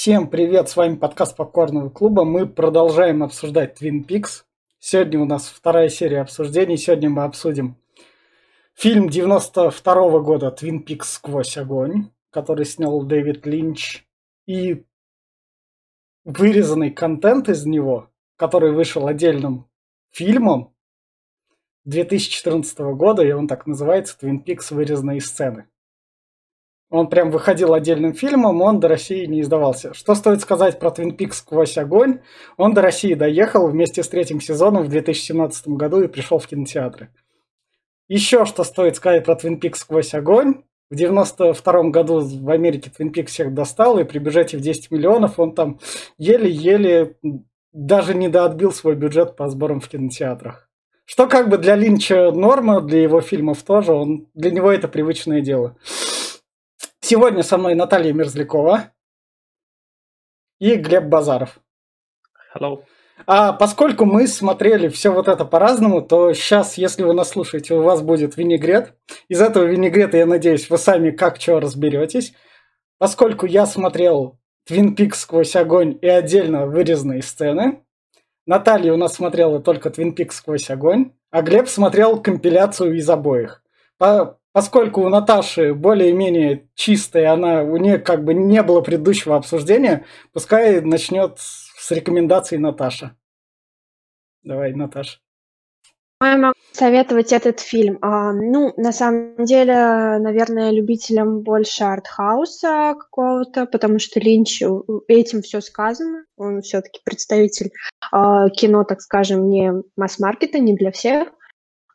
Всем привет, с вами подкаст Попкорнового клуба. Мы продолжаем обсуждать Twin Peaks. Сегодня у нас вторая серия обсуждений. Сегодня мы обсудим фильм 92 года Twin Peaks «Сквозь огонь», который снял Дэвид Линч, и вырезанный контент из него, который вышел отдельным фильмом 2014 года, и он так называется «Twin Peaks. Вырезанные сцены». Он прям выходил отдельным фильмом, он до России не издавался. Что стоит сказать про Twin Peaks «Сквозь огонь»? Он до России доехал вместе с третьим сезоном в 2017 году и пришел в кинотеатры. Еще что стоит сказать про Twin Peaks «Сквозь огонь»? В 92 году в Америке Twin Peaks всех достал, и при бюджете в 10 миллионов он там еле-еле даже не доотбил свой бюджет по сборам в кинотеатрах. Что как бы для Линча норма, для его фильмов тоже, для него это привычное дело. Сегодня со мной Наталья Мерзлякова и Глеб Базаров. Hello. А поскольку мы смотрели все вот это по-разному, то сейчас, если вы нас слушаете, у вас будет винегрет. Из этого винегрета, я надеюсь, вы сами как-чего разберетесь. Поскольку я смотрел Twin Peaks «Сквозь огонь» и отдельно вырезанные сцены, Наталья у нас смотрела только Twin Peaks «Сквозь огонь», а Глеб смотрел компиляцию из обоих. Поскольку у Наташи более-менее чистая, у нее как бы не было предыдущего обсуждения, пускай начнет с рекомендаций Наташа. Давай, Наташа. Я могу советовать этот фильм. На самом деле, наверное, любителям больше артхауса какого-то, потому что Линч, этим все сказано. Он все-таки представитель кино, так скажем, не масс-маркета, не для всех.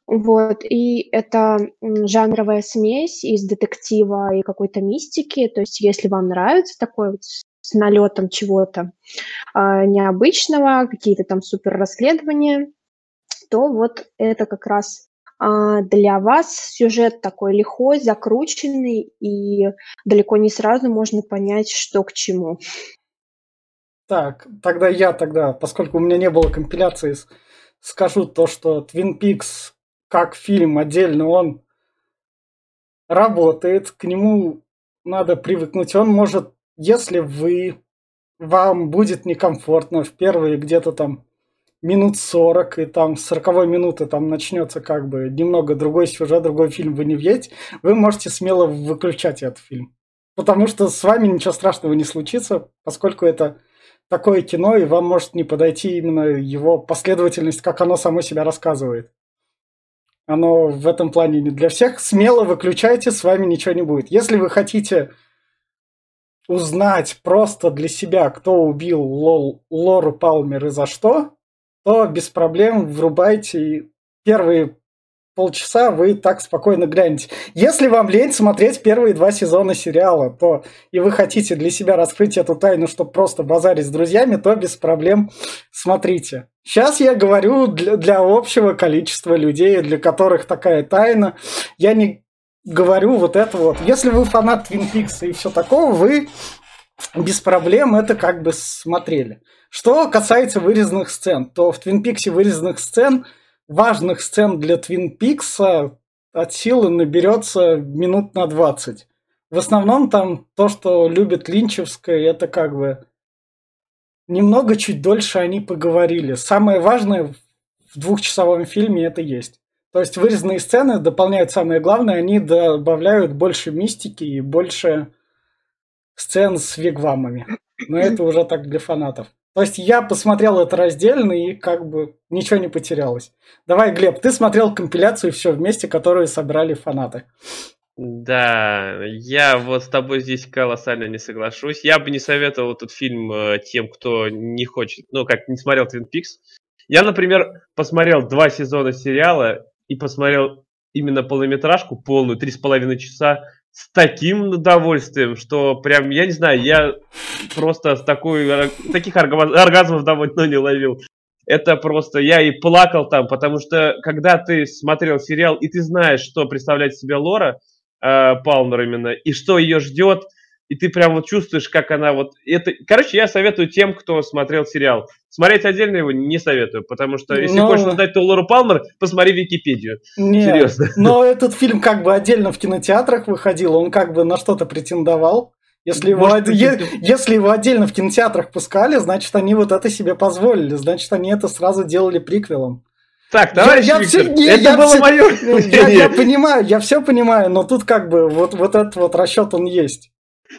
Вот, и это жанровая смесь из детектива и какой-то мистики, то есть если вам нравится такой вот с налетом чего-то необычного, какие-то там суперрасследования, то вот это как раз для вас. Сюжет такой лихой, закрученный, и далеко не сразу можно понять, что к чему. Так, тогда, поскольку у меня не было компиляции, скажу то, что Twin Peaks как фильм отдельно он работает, к нему надо привыкнуть. Он может, если вам будет некомфортно в первые где-то там минут 40, и там с 40-й минуты там начнется как бы немного другой сюжет, другой фильм вы не видите, вы можете смело выключать этот фильм. Потому что с вами ничего страшного не случится, поскольку это такое кино, и вам может не подойти именно его последовательность, как оно само себя рассказывает. Оно в этом плане не для всех. Смело выключайте, с вами ничего не будет. Если вы хотите узнать просто для себя, кто убил Лору Палмер и за что, то без проблем врубайте. Первые полчаса вы так спокойно глянете. Если вам лень смотреть первые 2 сезона сериала, то и вы хотите для себя раскрыть эту тайну, чтобы просто базарить с друзьями, то без проблем смотрите. Сейчас я говорю для общего количества людей, для которых такая тайна. Я не говорю вот это вот. Если вы фанат Twin Peaks и все такого, вы без проблем это как бы смотрели. Что касается вырезанных сцен, то в Twin Peaks вырезанных сцен, важных сцен для Twin Peaks от силы наберется минут на 20. В основном там то, что любит линчевское, это как бы немного чуть дольше они поговорили. Самое важное в 2-часовом фильме это есть. То есть вырезанные сцены дополняют самое главное, они добавляют больше мистики и больше сцен с вигвамами. Но это уже так для фанатов. То есть я посмотрел это раздельно и как бы ничего не потерялось. Давай, Глеб, ты смотрел компиляцию «Все вместе», которую собрали фанаты. Да, я вот с тобой здесь колоссально не соглашусь. Я бы не советовал этот фильм тем, кто не хочет, не смотрел Twin Peaks. Я, например, посмотрел 2 сезона сериала и посмотрел именно полнометражку полную, 3,5 часа, с таким удовольствием, что прям, я не знаю, я просто таких оргазмов давно не ловил. Это просто, я и плакал там, потому что, когда ты смотрел сериал, и ты знаешь, что представляет себя Лора Палмер именно, и что ее ждет, и ты прям вот чувствуешь, как она вот... Это... Короче, я советую тем, кто смотрел сериал. Смотреть отдельно его не советую, потому что, если хочешь узнать, то Лору Палмер, посмотри Википедию. Нет, серьезно. Но этот фильм как бы отдельно в кинотеатрах выходил, он как бы на что-то претендовал. Если, может, если его отдельно в кинотеатрах пускали, значит, они вот это себе позволили. Значит, они это сразу делали приквелом. Так, товарищ Я все понимаю, но тут как бы вот этот вот расчет, он есть.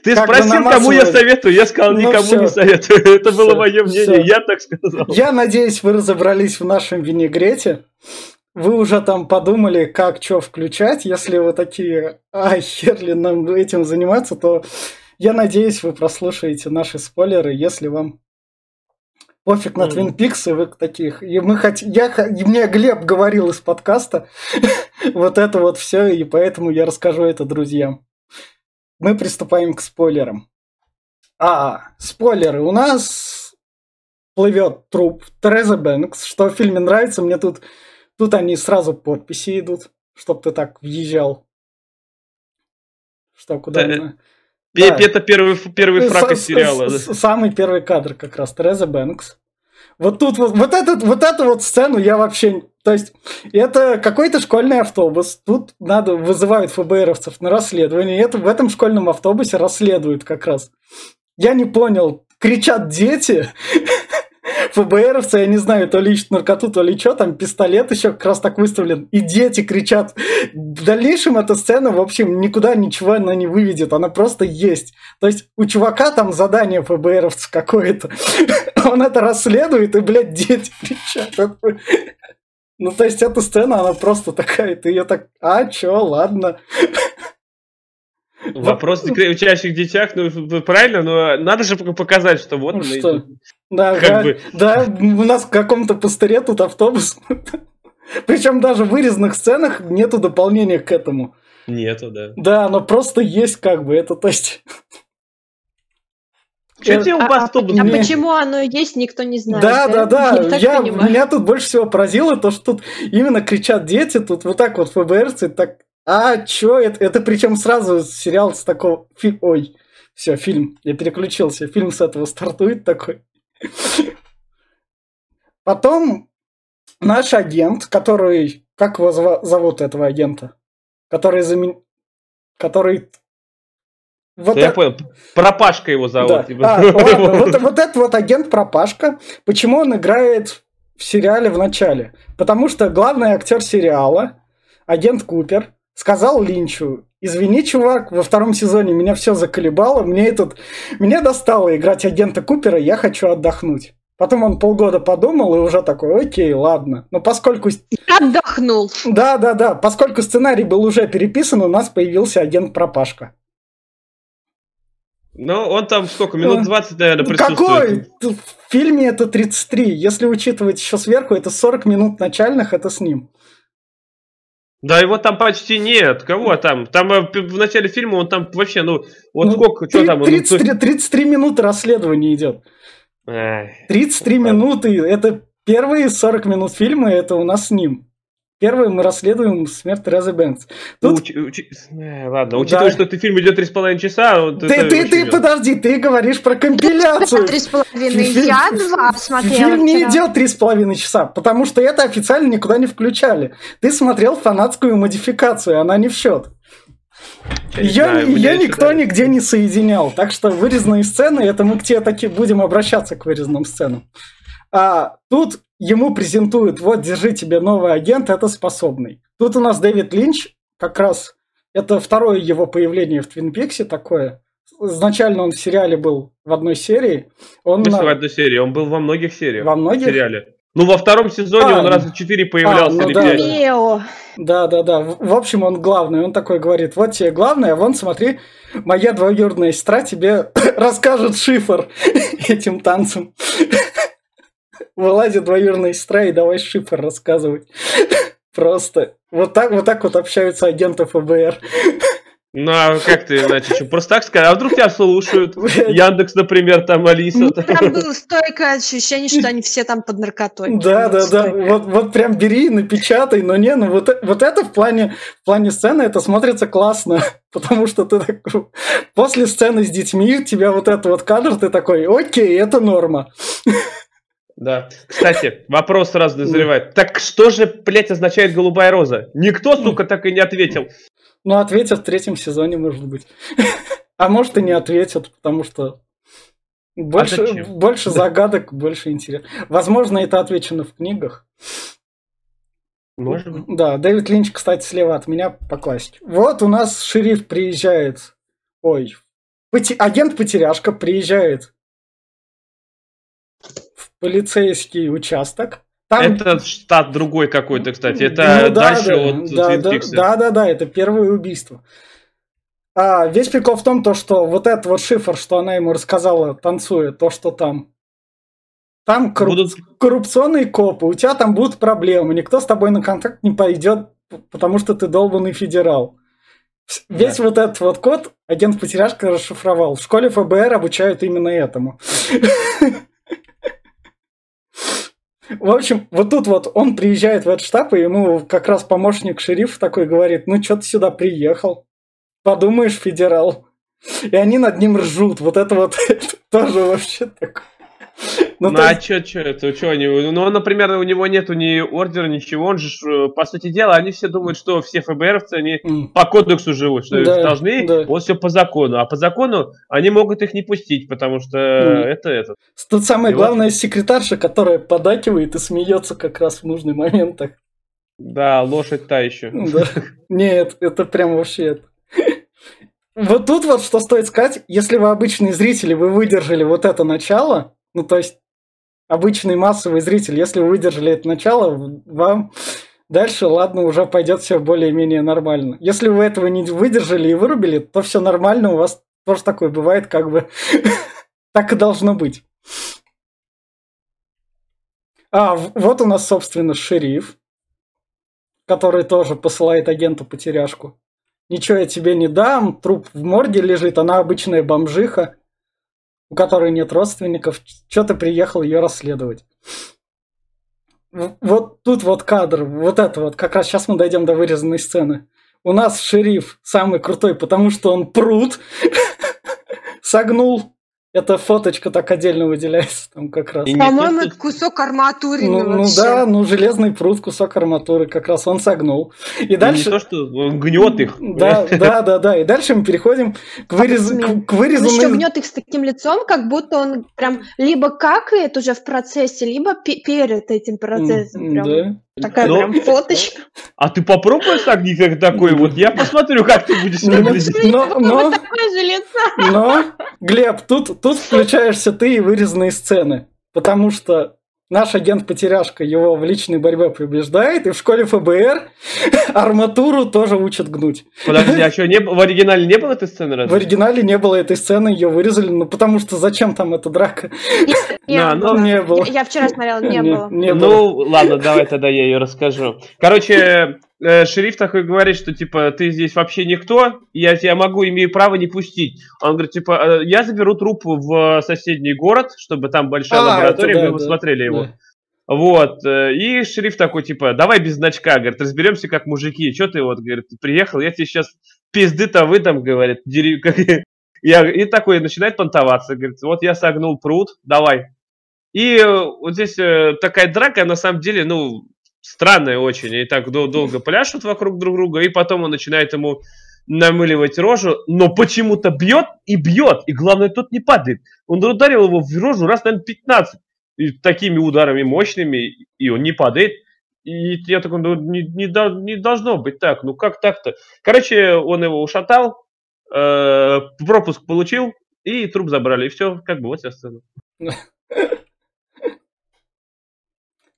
Ты как спросил, кому я советую, я сказал, никому не советую. Это было мое мнение, я так сказал. Я надеюсь, вы разобрались в нашем винегрете. Вы уже там подумали, как что включать. Если вы такие, хер ли нам этим заниматься, то я надеюсь, вы прослушаете наши спойлеры, если вам пофиг на Twin Peaks, и вы таких... Мне Глеб говорил из подкаста вот это вот все, и поэтому я расскажу это друзьям. Мы приступаем к спойлерам. Спойлеры. У нас плывет труп Терезы Бэнкс, что в фильме нравится. Мне тут они сразу подписи идут, чтоб ты так въезжал. Что, куда она... Да. Это первый фраг из сериала. Самый первый кадр как раз. Тереза Бэнкс. Вот тут вот эту сцену я вообще... То есть это какой-то школьный автобус. Тут вызывают ФБРовцев на расследование. Это в этом школьном автобусе расследуют как раз. Я не понял. Кричат дети. ФБРовцы, я не знаю, то ли ищут наркоту, то ли что. Там пистолет еще как раз так выставлен. И дети кричат. В дальнейшем эта сцена, в общем, никуда ничего она не выведет. Она просто есть. То есть у чувака там задание ФБРовца какое-то. Он это расследует, и, блядь, дети кричат. Ну, то есть эта сцена, она просто такая. Ты ее так, чё, ладно. Вопрос в кричащих детях, правильно, но надо же показать, что вот она идет. Да, у нас в каком-то пустыре тут автобус. Причем даже в вырезанных сценах нету дополнения к этому. Нету, да. Да, но просто есть как бы, это то есть... почему оно есть, никто не знает. Да. Меня тут больше всего поразило то, что тут именно кричат дети, тут вот так вот ФБРцы, так... чё это? Это причем сразу сериал с такого... Ой, все, фильм. Я переключился. Фильм с этого стартует такой. Потом наш агент, который... Как его зовут, этого агента? Который... Вот я понял. Пропашка его зовут. Да. Вот этот вот агент Пропашка. Почему он играет в сериале в начале? Потому что главный актер сериала, агент Купер, сказал Линчу: извини, чувак, во втором сезоне меня все заколебало, меня достало играть агента Купера, я хочу отдохнуть. Потом он полгода подумал и уже такой: окей, ладно. Но поскольку... Отдохнул. Да. Поскольку сценарий был уже переписан, у нас появился агент Пропашка. Ну, он там сколько? Минут 20, наверное, присутствует. Какой? В фильме это 33. Если учитывать еще сверху, это 40 минут начальных, это с ним. Да, его там почти нет. Кого там? Там в начале фильма он там вообще, сколько, что там? 33 минуты расследования идет. 33 минуты. Это первые 40 минут фильма, это у нас с ним. Первые мы расследуем смерть Терезы Бэнкс. Ладно, учитывая, что этот фильм идет 3,5 часа... Ты подожди, ты говоришь про компиляцию. 3,5, я 2 смотрела. Фильм не идет 3,5 часа, потому что это официально никуда не включали. Ты смотрел фанатскую модификацию, она не в счет. Ее никто нигде не соединял. Так что вырезанные сцены, это мы к тебе таки будем обращаться к вырезанным сценам. Тут ему презентуют: вот, держи тебе новый агент, это способный. Тут у нас Дэвид Линч, как раз это второе его появление в Twin Peaks такое. Изначально он в сериале был в одной серии. В одной серии, он был во многих сериях. Во многих? В сериале. Во втором сезоне он раз в 4 появлялся. Да. В общем, он главный. Он такой говорит: вот тебе главное, вон смотри, моя двоюродная сестра тебе расскажет шифр этим танцем. Вылазит двоюродная сестра и давай шифр рассказывать. Просто вот так общаются агенты ФБР. А как ты иначе? Просто так сказать? А вдруг тебя слушают? Яндекс, например, там Алиса. Там было стойкое ощущение, что они все там под наркотой. Да. Вот прям бери и напечатай. Но не, вот это в плане сцены это смотрится классно. Потому что ты такой... После сцены с детьми у тебя вот этот вот кадр, ты такой: окей, это норма. Да. Кстати, вопрос сразу назревает. Так что же, блядь, означает голубая роза? Никто, сука, так и не ответил. Ответят в третьем сезоне, может быть. А может и не ответят, потому что больше загадок, больше интереса. Возможно, это отвечено в книгах. Может быть. Да, Дэвид Линч, кстати, слева от меня по классике. Вот у нас шериф приезжает. Ой, агент-потеряшка приезжает в полицейский участок. Там... Это штат другой какой-то, кстати. Это дальше от Twin Peaks. Да, это первое убийство. А весь прикол в том, то, что вот этот вот шифр, что она ему рассказала, танцуя, то, что там... Там коррупционные копы, у тебя там будут проблемы, никто с тобой на контакт не пойдет, потому что ты долбанный федерал. Весь вот этот вот код агент-потеряшка расшифровал. В школе ФБР обучают именно этому. В общем, вот тут вот он приезжает в этот штаб, и ему как раз помощник шерифа такой говорит: ну что ты сюда приехал? Подумаешь, федерал. И они над ним ржут. Вот это вот тоже вообще такое. Ну, а что они... Ну, например, у него нету ни ордера, ничего, он же, по сути дела, они все думают, что все ФБРовцы, они по кодексу живут, что должны, вот все по закону, а по закону они могут их не пустить, потому что это... Тут самое главное секретарша, которая подакивает и смеется как раз в нужный момент. Да, лошадь та еще. Нет, это прям вообще... Вот тут вот что стоит сказать, если вы обычные зрители, вы выдержали вот это начало, ну то есть обычный массовый зритель, если вы выдержали это начало, вам дальше, ладно, уже пойдет все более-менее нормально. Если вы этого не выдержали и вырубили, то все нормально, у вас тоже такое бывает, как бы так и должно быть. А вот у нас, собственно, шериф, который тоже посылает агенту потеряшку. Ничего я тебе не дам, труп в морге лежит, она обычная бомжиха, у которой нет родственников, что ты приехал ее расследовать. Вот тут вот кадр, вот это вот, как раз сейчас мы дойдем до вырезанной сцены. У нас шериф самый крутой, потому что он пруд согнул. Эта фоточка так отдельно выделяется там как раз. По-моему, это кусок арматуры. Ну, железный пруд, кусок арматуры как раз он согнул. И дальше... Не то, что он гнет их. Да. И дальше мы переходим к вырезанной... Он еще гнет их с таким лицом, как будто он прям либо какает уже в процессе, либо перед этим процессом. Такая прям фоточка. А ты попробуй согни как такой вот. Я посмотрю, как ты будешь выглядеть. Но, Глеб, тут включаешься ты и вырезанные сцены, потому что наш агент-потеряшка его в личной борьбе побеждает, и в школе ФБР арматуру тоже учат гнуть. Подожди, а что, в оригинале не было этой сцены? Разве? В оригинале не было этой сцены, ее вырезали, ну потому что зачем там эта драка? Не было. Я вчера смотрела, не было. Ну ладно, давай тогда я ее расскажу. Короче, шериф такой говорит, что типа ты здесь вообще никто, я тебя имею право не пустить. Он говорит, типа, я заберу труп в соседний город, чтобы там большая лаборатория, мы посмотрели его. Да. Вот, и шериф такой, типа, давай без значка, говорит, разберемся как мужики, что ты вот, говорит, приехал, я тебе сейчас пизды-то выдам, говорит, и такой начинает понтоваться, говорит, вот я согнул пруд, давай. И вот здесь такая драка, на самом деле, ну, странная очень, и так долго пляшут вокруг друг друга, и потом он начинает ему намыливать рожу, но почему-то бьет, и главное, тот не падает. Он ударил его в рожу раз, наверное, 15, и такими ударами мощными, и он не падает. И я такой, ну, не должно быть так, ну как так-то? Короче, он его ушатал, пропуск получил, и труп забрали, и все, как бы вот вся сцена.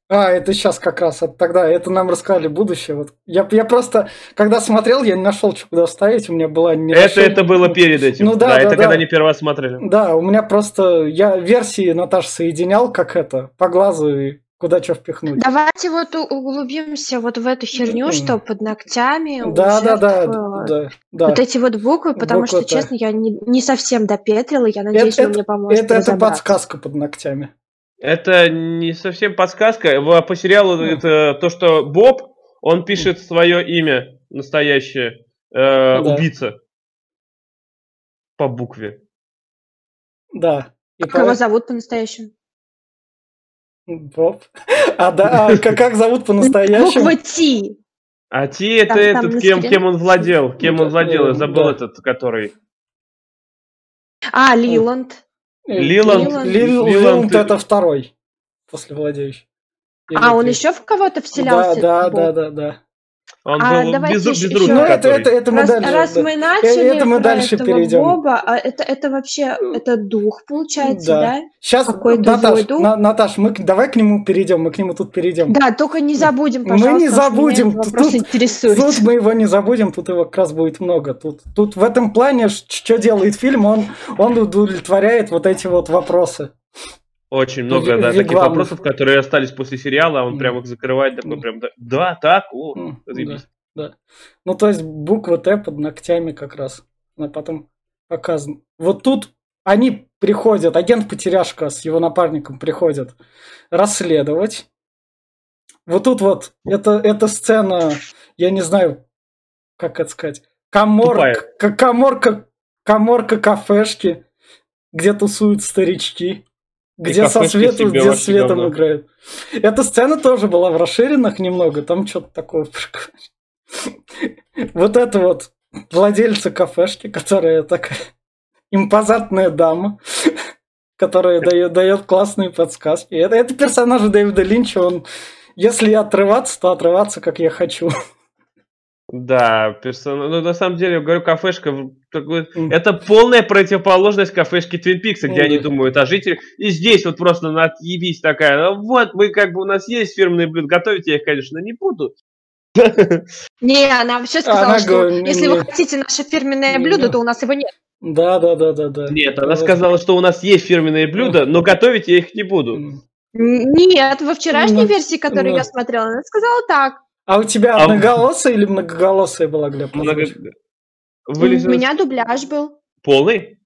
А, это сейчас как раз, тогда это нам рассказали будущее. Вот. Я просто, когда смотрел, я не нашел, что куда вставить, у меня была... Это было перед этим, когда они первый раз смотрели. Да, у меня просто, я версии, Наташ, соединял, как это, по глазу и куда что впихнуть. Давайте вот углубимся вот в эту херню, что под ногтями у жертв. Вот эти вот буквы, потому что, честно, я не совсем допетрила, я надеюсь, вы мне поможете разобраться. Это подсказка под ногтями. Это не совсем подсказка. По сериалу это то, что Боб, он пишет свое имя настоящее, убийца. По букве. Да. Его зовут по-настоящему? Боб. Как зовут по-настоящему? Буква Ти. А Ти это кем он владел. Я забыл этот, который... Лиланд. Лиланд это второй после владеющего. Он еще в кого-то вселялся? Да. Он был без рук. Ну, это мы дальше. Раз мы начали это перейдем. Боба, это вообще это дух, получается, да? Сейчас, какой-то Наташ, дух. Наташ, давай к нему перейдем, мы к нему тут перейдем. Да, только не забудем, пожалуйста. Мы не забудем. Тут мы его не забудем, тут его как раз будет много. Тут в этом плане, что делает фильм, он удовлетворяет вот эти вот вопросы. Очень много, таких вопросов, которые остались после сериала, он прям их закрывает, такой прям, Ну, то есть буква Т под ногтями как раз, она потом показана. Вот тут они приходят, агент Потеряшка с его напарником приходят расследовать. Вот тут вот, эта сцена, я не знаю, как это сказать, коморка кафешки, где тусуют старички. Где светом играет. Эта сцена тоже была в расширенных немного, там что-то такое. Вот это вот владельца кафешки, которая такая импозантная дама, которая дает классные подсказки. Это персонаж Дэвида Линча, он, если отрываться, то отрываться, как я хочу. Да, на самом деле, я говорю, кафешка, это полная противоположность кафешке Twin Peaks, где они думают о жителях, и здесь вот просто отъебись такая, мы как бы у нас есть фирменные блюда, готовить я их, конечно, не буду. Не, она вообще сказала, что если вы хотите наше фирменное блюдо, то у нас его нет. Да. Нет, она сказала, что у нас есть фирменные блюда, но готовить я их не буду. Нет, во вчерашней версии, которую я смотрела, она сказала так. А у тебя одноголосая или многоголосая была, Глеб? У меня дубляж был. Полный?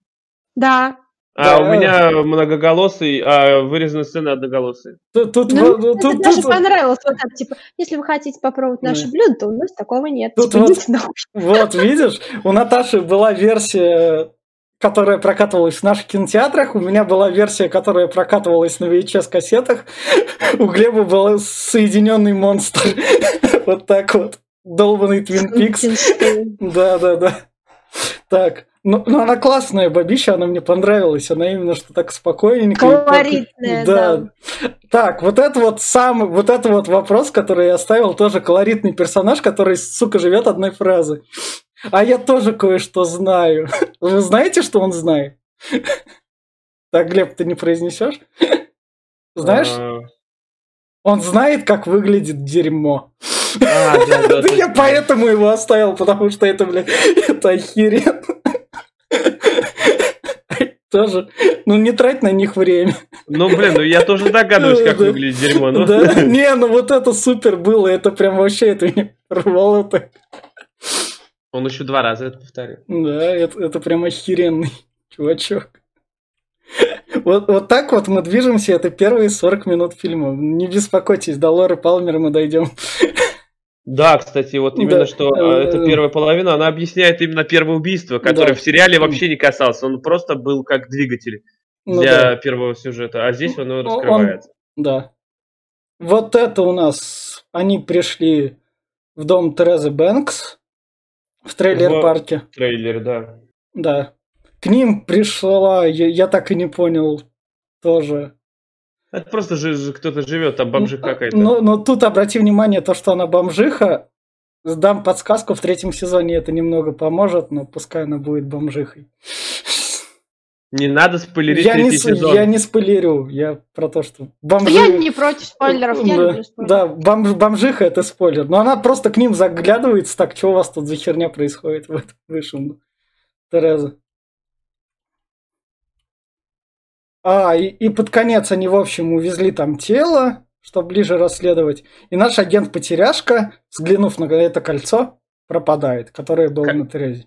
Да. У меня многоголосый, а вырезаны сцены одноголосые. Тут даже понравилось. Вот так, типа, если вы хотите попробовать наше блюдо, то у нас такого нет. Вот, видишь, у Наташи была версия, которая прокатывалась в наших кинотеатрах, у меня была версия, которая прокатывалась на VHS-кассетах, у Глеба был соединенный монстр. Вот так вот. Долбанный Twin Peaks. Да. Так. Но она классная бабища, она мне понравилась. Она именно что так спокойненькая. Колоритная, да. Так, вот это вот вопрос, который я оставил, тоже колоритный персонаж, который, сука, живет одной фразой. А я тоже кое-что знаю. Вы знаете, что он знает? Так, Глеб, ты не произнесешь? Знаешь? Он знает, как выглядит дерьмо. Да, я поэтому его оставил, потому что это, блядь, это охеренно. Тоже, не трать на них время. Я тоже догадываюсь, как выглядит дерьмо. Вот это супер было, это прям вообще, это меня порвало так. Он еще два раза это повторил. Да, это прям охеренный чувачок. Вот так вот мы движемся, это первые 40 минут фильма. Не беспокойтесь, до Лоры Палмер мы дойдем. Да, кстати, вот именно что эта первая половина, она объясняет именно первое убийство, которое в сериале вообще не касался. Он просто был как двигатель для первого сюжета, а здесь оно раскрывается. Да. Вот это у нас... Они пришли в дом Терезы Бэнкс в трейлер-парке. Трейлер, да. Да. К ним пришла, я так и не понял, тоже. Это просто же кто-то живет, там бомжиха какая-то. Но тут обрати внимание, то, что она бомжиха, дам подсказку, в третьем сезоне это немного поможет, но пускай она будет бомжихой. Не надо спойлерить третий сезон. Я не спойлерю, я про то, что бомжи... Я не против спойлеров, я люблю спойлеров. Да, бомжиха это спойлер, но она просто к ним заглядывается, так, что у вас тут за херня происходит в этом вышел, Тереза. И под конец они, в общем, увезли там тело, чтобы ближе расследовать. И наш агент-потеряшка, взглянув на это кольцо, пропадает, которое было на Терезе.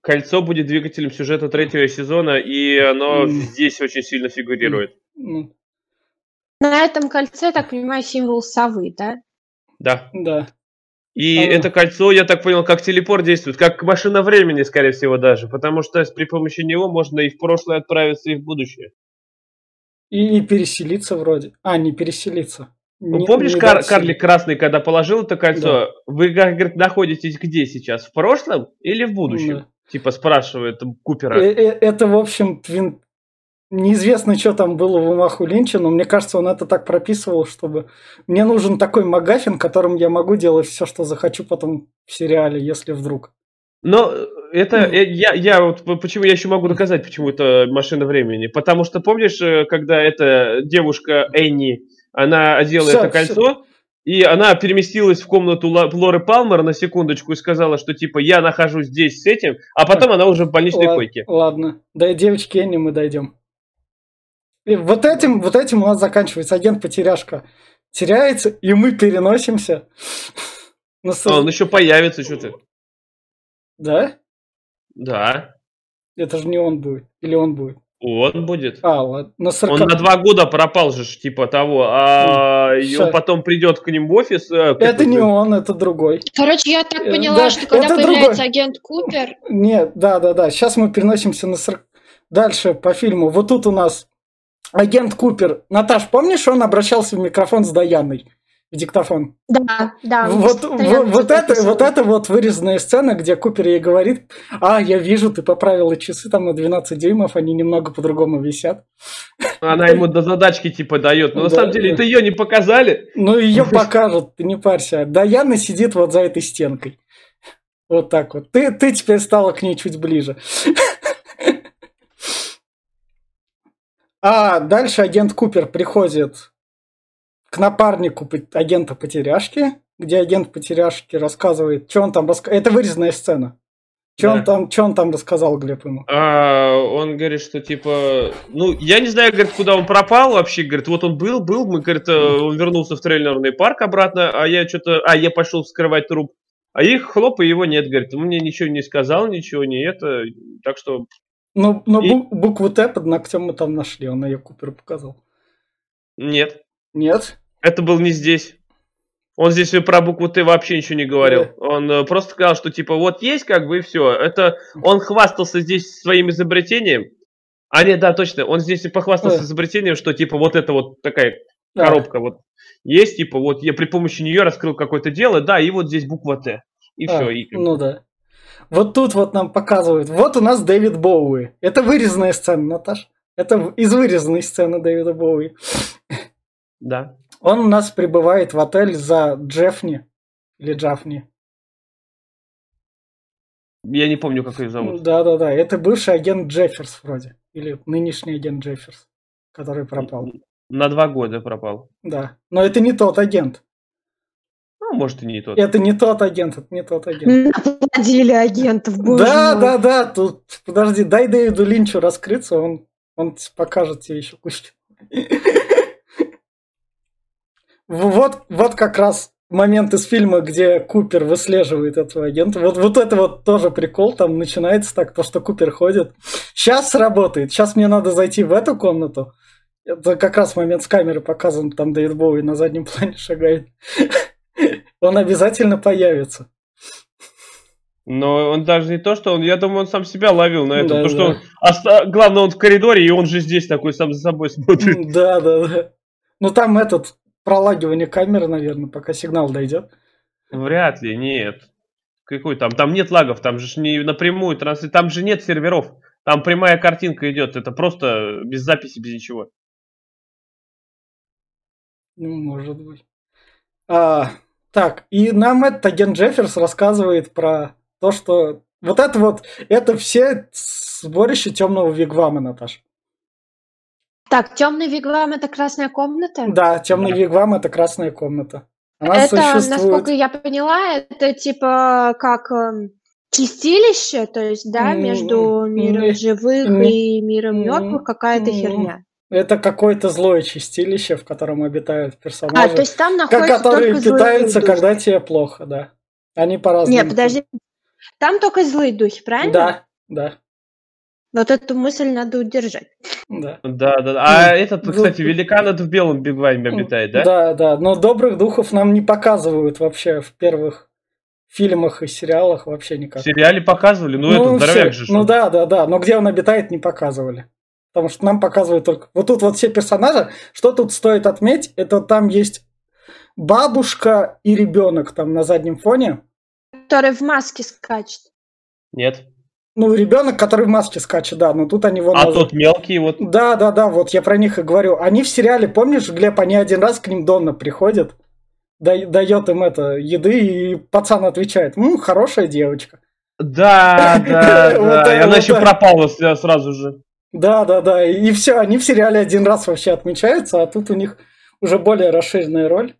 Кольцо будет двигателем сюжета третьего сезона, и оно здесь очень сильно фигурирует. На этом кольце, я так понимаю, символ совы, да? Да. И это кольцо, я так понял, как телепорт действует, как машина времени, скорее всего, даже. Потому что при помощи него можно и в прошлое отправиться, и в будущее. И переселиться вроде. Не переселиться. Помнишь, Карлик Красный, когда положил это кольцо? Да. Вы, говорит, находитесь где сейчас? В прошлом или в будущем? Типа спрашивает Купера. Это, в общем, Твин... Неизвестно, что там было в умах у Линча, но мне кажется, он это так прописывал, чтобы... Мне нужен такой магафин, которым я могу делать все, что захочу потом в сериале, если вдруг. Но это... Я вот почему я еще могу доказать, почему это машина времени. Потому что, помнишь, когда эта девушка Энни, она одела это кольцо... И она переместилась в комнату Лоры Палмер на секундочку и сказала, что типа я нахожусь здесь с этим, а потом она уже в больничной койке. Ладно, до девочки Энни мы дойдем. И вот этим у нас заканчивается. Агент Потеряшка теряется, и мы переносимся. Он еще появится, что ты? Да? Да. Это же не он будет. Или он будет? Он будет. Вот. Он на 2 года пропал же, типа того, он потом придет к ним в офис. Это не он, это другой. Короче, я так поняла, что когда появляется агент Купер... Нет, да, сейчас мы переносимся дальше по фильму. Вот тут у нас агент Купер. Наташ, помнишь, он обращался в микрофон с Даяной? В диктофон. Да. Вот это вырезанная сцена, где Купер ей говорит: я вижу, ты поправила часы там на 12 дюймов, они немного по-другому висят. Она ему до задачки типа дает, но на самом деле это ее не показали. Ну, ее покажут, ты не парься. Даяна сидит вот за этой стенкой. Вот так вот. Ты теперь стала к ней чуть ближе. А дальше агент Купер приходит к напарнику агента Потеряшки, где агент Потеряшки рассказывает, что он там рассказал. Это вырезанная сцена. Что он там рассказал, Глеб, ему? Он говорит, что типа... Ну, я не знаю, говорит, куда он пропал вообще. Говорит, вот он был. Мы, говорит, он вернулся в трейлерный парк обратно, а я что-то... я пошел вскрывать труп. А их хлоп, и его нет, говорит. Он мне ничего не сказал, ничего не это. Так что... букву «Т» под ногтем мы там нашли. Он ее Куперу показал. Нет. Это был не здесь. Он здесь про букву «Т» вообще ничего не говорил. Да. Он просто сказал, что типа вот есть как бы и все. Это он хвастался здесь своим изобретением. А нет, да, точно. Он здесь и похвастался изобретением, что типа вот это вот такая коробка вот есть. Типа вот я при помощи нее раскрыл какое-то дело. Да, и вот здесь буква «Т». И все. Да. Вот тут вот нам показывают. Вот у нас Дэвид Боуи. Это вырезанная сцена, Наташ. Это из вырезанной сцены Дэвида Боуи. Да. Он у нас прибывает в отель за Джеффни или Джафни. Я не помню, как ее зовут. Да. Это бывший агент Джефферс вроде. Или нынешний агент Джефферс, который пропал. На 2 года пропал. Да. Но это не тот агент. Может, и не тот. Это не тот агент. Наплодили агентов, боже мой. Да. Тут, подожди, дай Дэвиду Линчу раскрыться, он покажет тебе еще кучу. Вот как раз момент из фильма, где Купер выслеживает этого агента. Вот это вот тоже прикол. Там начинается так, то, что Купер ходит. Сейчас сработает. Сейчас мне надо зайти в эту комнату. Это как раз момент с камеры показан. Там Дэвид Боуи на заднем плане шагает. Он обязательно появится. Но он даже не то, что он... Я думаю, он сам себя ловил на этом. Главное, он в коридоре, и он же здесь такой сам за собой смотрит. Да. Ну, там пролагивание камеры, наверное, пока сигнал дойдет. Вряд ли, нет. Какой там? Там нет лагов, там же не напрямую трансляция, там же нет серверов. Там прямая картинка идет, это просто без записи, без ничего. Ну, может быть. Так, и нам этот агент Джефферс рассказывает про то, что... Это все сборище темного вигвама, Наташа. Так, темный вигвам — это красная комната? Да, темный вигвам — это красная комната. Она существует... насколько я поняла, это типа как чистилище, то есть, между миром живых и миром мертвых какая-то херня. Это какое-то злое чистилище, в котором обитают персонажи, то есть там находятся которые только питаются, злые когда тебе плохо, да. Они по-разному. Нет, подожди. Там только злые духи, правильно? Да. Вот эту мысль надо удержать. Да. Кстати, великан это в белом бигваме обитает, да? Да. Но добрых духов нам не показывают вообще в первых фильмах и сериалах вообще никак. В сериале показывали, это здоровяк же. Да. Но где он обитает, не показывали. Потому что нам показывают только... Вот тут вот все персонажи. Что тут стоит отметить, это там есть бабушка и ребенок там на заднем фоне. Который в маске скачет. Нет. Ну, ребенок, который в маске скачет, да, но тут они его... А тот мелкий вот... Да, вот я про них и говорю. Они в сериале, помнишь, Глеб, они один раз к ним Донна приходит, дает им это, еды, и пацан отвечает: хорошая девочка. Да, и она еще пропала сразу же. Да, и все, они в сериале один раз вообще отмечаются, а тут у них уже более расширенная роль.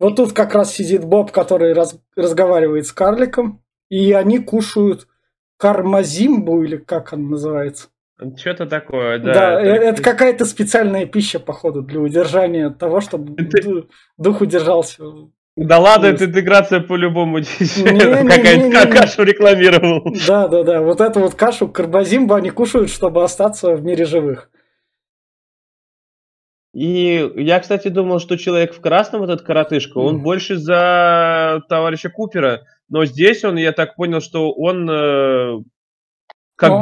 Вот тут как раз сидит Боб, который разговаривает с карликом, и они кушают... кармазимбу, или как она называется? Что-то такое, да. Да, это какая-то специальная пища, походу, для удержания того, чтобы дух удержался. Да ладно, это интеграция по-любому. Какая-то кашу рекламировал. Да, вот эту вот кашу, кармазимбу, они кушают, чтобы остаться в мире живых. И я, кстати, думал, что человек в красном, этот коротышка, он больше за товарища Купера. Но здесь он, я так понял, что он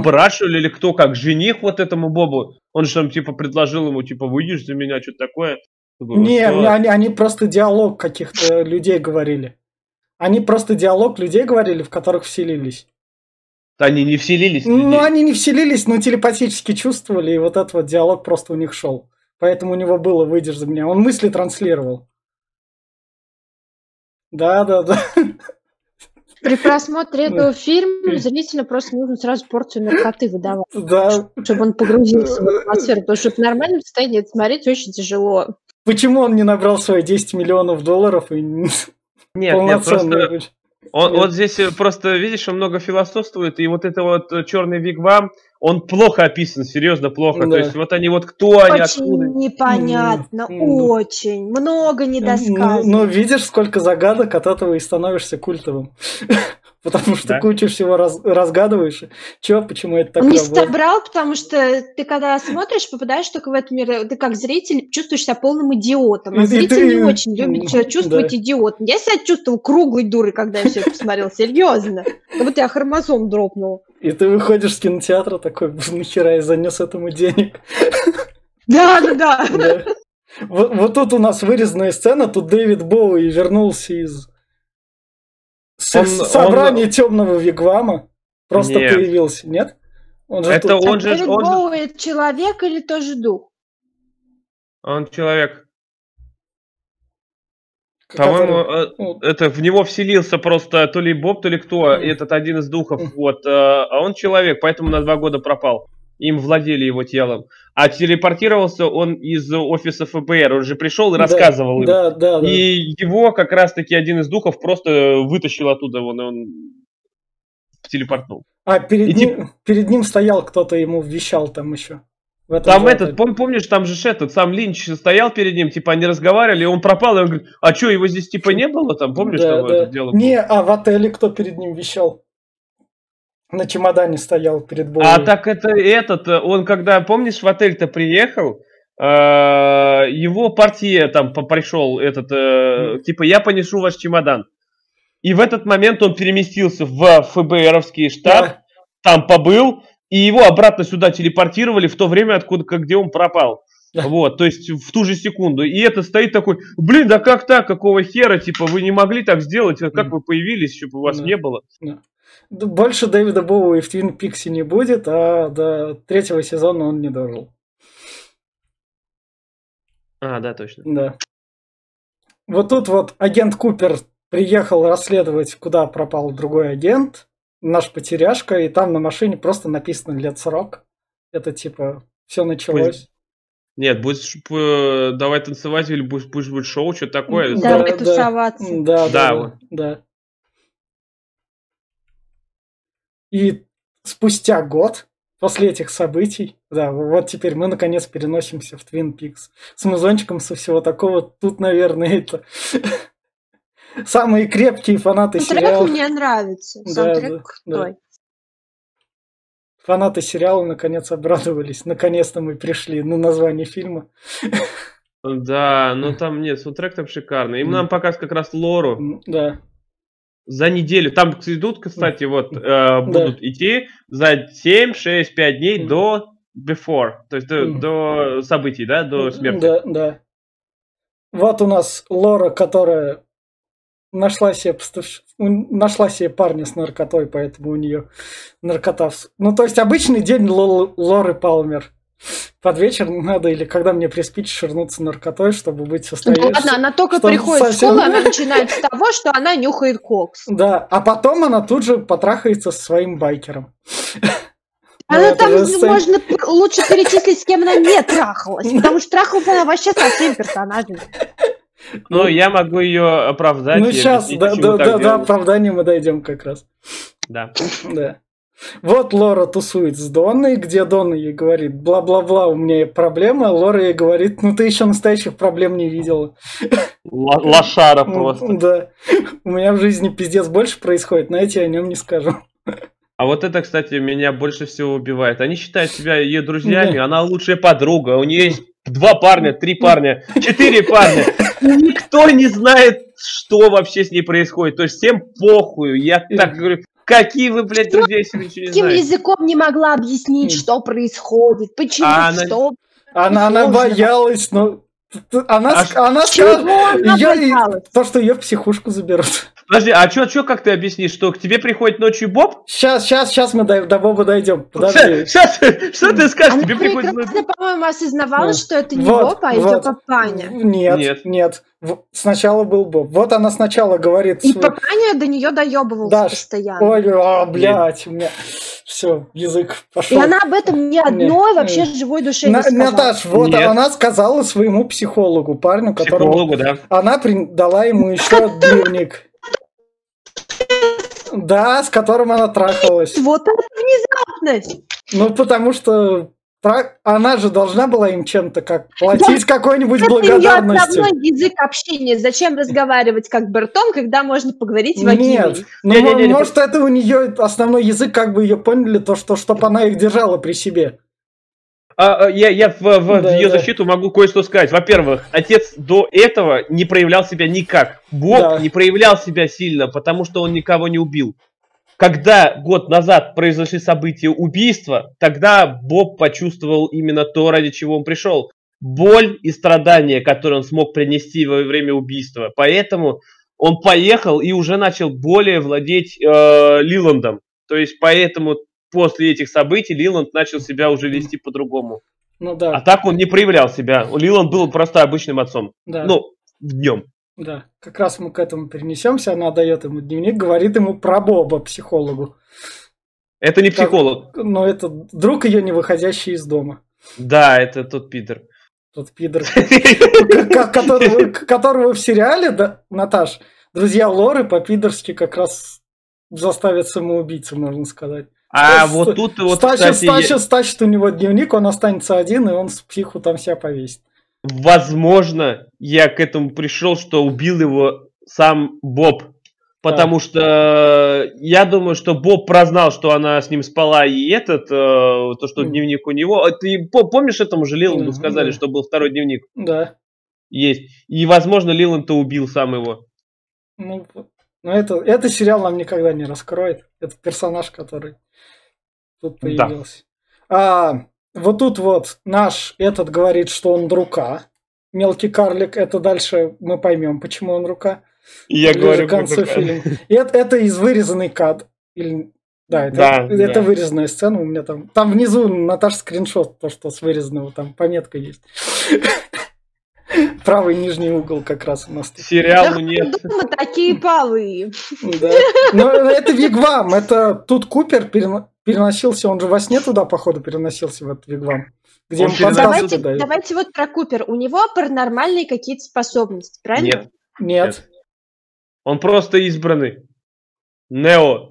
брат, что ли, или кто, как жених вот этому Бобу. Он же там типа предложил ему, типа, выйдешь за меня, что-то такое. Не, они просто диалог каких-то людей говорили. Они просто диалог людей говорили, в которых вселились. Они не вселились? Они не вселились, но телепатически чувствовали, и вот этот вот диалог просто у них шел. Поэтому у него было «выйдешь за меня». Он мысли транслировал. Да. При просмотре этого фильма зрителю просто нужно сразу порцию наркоты выдавать, чтобы он погрузился в атмосферу, потому что в нормальном состоянии это смотреть очень тяжело. Почему он не набрал свои 10 миллионов долларов и полноценный рынок? Он вот здесь просто, видишь, он много философствует, и вот это вот «Черный вигвам», он плохо описан, серьезно плохо. Да. То есть вот они вот кто они, откуда. Очень непонятно, очень. Много недосказано. Но видишь, сколько загадок, от этого и становишься культовым. Потому что кучу всего разгадываешь. Чего, почему это так работает? Он не собрал, потому что ты когда смотришь, попадаешь только в этот мир, ты как зритель чувствуешь себя полным идиотом. А зритель не очень любит себя чувствовать идиотом. Я себя чувствовал круглой дурой, когда я все это посмотрел, серьезно. Как будто я хромозом дропнула. И ты выходишь с кинотеатра такой: нахера я занес этому денег. Да. Вот тут у нас вырезанная сцена, тут Дэвид Боуи вернулся из... собрание темного вигвама просто появился, нет? Он же это тут... Дэвид Боуи человек или тоже дух? Он человек. По-моему, это в него вселился просто то ли Боб, то ли кто, этот один из духов, вот. А он человек, поэтому на 2 года пропал. Им владели его телом. А телепортировался он из офиса ФБР. Он же пришел и рассказывал им. Да. И его как раз-таки один из духов просто вытащил оттуда. Он телепортнул. А перед ним стоял кто-то, ему вещал там еще. Там этот, помнишь, там же этот сам Линч стоял перед ним, типа они разговаривали, и он пропал, и он говорит: а что, его здесь типа не было там? Помнишь, там это дело было? Не, а в отеле кто перед ним вещал? На чемодане стоял перед Богом. А так это этот, он когда, помнишь, в отель-то приехал, его портье там пришел, типа, я понесу ваш чемодан. И в этот момент он переместился в ФБРовский штаб, там побыл, и его обратно сюда телепортировали в то время, где он пропал. Вот, то есть в ту же секунду. И это стоит такой: блин, да как так, какого хера, типа, вы не могли так сделать, как вы появились, чтобы вас не было. Больше Дэвида Боуи в Twin Peaks не будет, а до 3-го сезона он не дожил. А, да, точно. Да. Вот тут вот агент Купер приехал расследовать, куда пропал другой агент, наш потеряшка, и там на машине просто написано лет 40. Это типа все началось. Нет, будешь давай танцевать или будет шоу, что-то такое. Давай тусоваться. Да. И спустя год после этих событий, вот теперь мы наконец переносимся в Twin Peaks. С музончиком, со всего такого. Тут, наверное, это самые крепкие фанаты сериала. Трек мне нравится. Саундтрек крутой. Фанаты сериала наконец обрадовались. Наконец-то мы пришли на название фильма. Да, но там нет, саундтрек там шикарный. Им нам показывают как раз Лору. Да. За неделю. Там идут, кстати, будут идти за 7, 6, 5 дней до before, то есть до событий, до смерти. Да. Вот у нас Лора, которая Нашла себе парня с наркотой, поэтому у нее наркота. Ну, то есть обычный день Лоры Палмер. Под вечер надо, или когда мне приспит, ширнуться наркотой, чтобы быть состоящей. Ну, ладно, она только приходит в школу, она начинает с того, что она нюхает кокс. Да, а потом она тут же потрахается со своим байкером. Она там можно лучше перечислить, с кем она не трахалась, потому что трахалась она вообще со всеми персонажами. Ну, я могу ее оправдать. Ну, сейчас, да, оправдания мы дойдем как раз. Да. Вот Лора тусует с Донной, где Донна ей говорит: бла-бла-бла, у меня проблемы. Лора ей говорит: ну ты еще настоящих проблем не видела. Лошара просто. Да. У меня в жизни пиздец больше происходит, но я тебе о нем не скажу. А вот это, кстати, меня больше всего убивает. Они считают себя ее друзьями, она лучшая подруга, у нее есть 2 парня, 3 парня, 4 парня. Никто не знает, что вообще с ней происходит. То есть всем похую. Я так говорю, какие вы, блядь, друзья, если вы ничего не знаете. Каким языком не могла объяснить, что происходит, почему, что. Она боялась, но... Она сказала, то, что ее в психушку заберут. Подожди, а что, как ты объяснишь, что к тебе приходит ночью Боб? Сейчас мы до Боба дойдем. Подожди. Что ты скажешь? Она тебе приходит ночью. По-моему, осознавала, что это не Боб, а ее папаня. Нет. Сначала был Боб. Вот она сначала говорит... И папаня до нее доебывался постоянно. Ой, блядь, у меня... Все, язык пошел. И она об этом ни одной вообще живой душе не сказала. Наташ, вот она сказала своему психологу, парню, которому... Она дала ему еще дневник. Да, с которым она трахалась. Вот это внезапность. Ну, потому что... Она же должна была им чем-то как платить какой-нибудь благодарностью. Это ее язык общения. Зачем разговаривать как Бертон, когда можно поговорить в Акиме? Нет, может, это у нее основной язык, как бы ее поняли, то, что чтобы она их держала при себе. Я в ее защиту могу кое-что сказать. Во-первых, отец до этого не проявлял себя никак. Бог не проявлял себя сильно, потому что он никого не убил. Когда год назад произошли события убийства, тогда Боб почувствовал именно то, ради чего он пришел. Боль и страдания, которые он смог принести во время убийства. Поэтому он поехал и уже начал более владеть Лиландом. То есть поэтому после этих событий Лиланд начал себя уже вести по-другому. Ну, да. А так он не проявлял себя. Лиланд был просто обычным отцом. Да. Ну, днем. Да, как раз мы к этому перенесемся. Она дает ему дневник, говорит ему про Боба, психологу. Это не психолог. Но это друг ее, не выходящий из дома. Да, это тот пидор. Тот пидор, которого в сериале, да, Наташ, друзья Лоры по-пидорски как раз заставят самоубийцу, можно сказать. А вот тут вот, кстати... Стащит у него дневник, он останется один, и он с психу там себя повесит. Возможно, я к этому пришел, что убил его сам Боб, потому что я думаю, что Боб прознал, что она с ним спала, и то, что дневник у него. Ты помнишь, этому же Лиланду сказали, что был второй дневник? Да. Есть. И, возможно, Лиланд-то убил сам его. Ну, это сериал нам никогда не раскроет. Это персонаж, который тут появился. Да. Вот тут вот наш этот говорит, что он рука. Мелкий карлик, это дальше мы поймем, почему он рука. Я говорю, к концу фильма. Это из вырезанный кадр. Это вырезанная сцена. У меня там внизу, Наташа, скриншот, то, что с вырезанного, там пометка есть. Правый нижний угол как раз у нас. Сериалу нет. Мы такие полы. Да. Но это Вигвам. Это тут Купер переносился, он же во сне туда, походу, переносился в этот Вигвам. Где он давайте вот про Купер. У него паранормальные какие-то способности, правильно? Нет. Он просто избранный. Нео.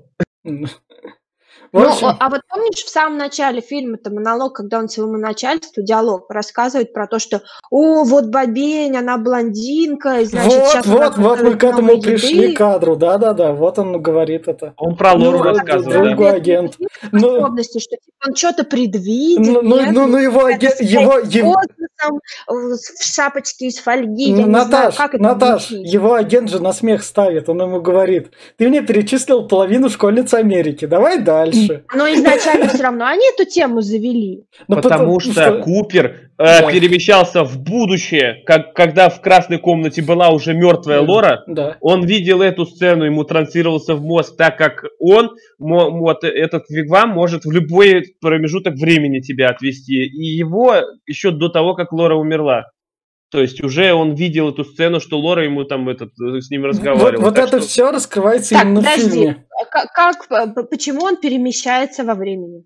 А вот помнишь, в самом начале фильма это монолог, когда он своему начальству диалог рассказывает про то, что вот бабень, она блондинка, и значит, сейчас... Вот мы к этому пришли, к кадру, да-да-да, вот он говорит это. Он про Лору рассказывает. Другой агент. Способности, что он что-то предвидит. Ну, его агент... В шапочке из фольги, я не знаю, как это... Наташ, его агент же на смех ставит, он ему говорит: ты мне перечислил половину школьниц Америки, давай дальше. Но изначально все равно они эту тему завели. Потому что Купер перемещался в будущее, когда в красной комнате была уже мертвая Лора, да. Он видел эту сцену, ему транслировался в мозг, так как он, вот этот вигвам, может в любой промежуток времени тебя отвезти. И его еще до того, как Лора умерла. То есть уже он видел эту сцену, что Лора ему там с ним разговаривал. Вот это что... все раскрывается так, именно в фильме. Почему он перемещается во времени?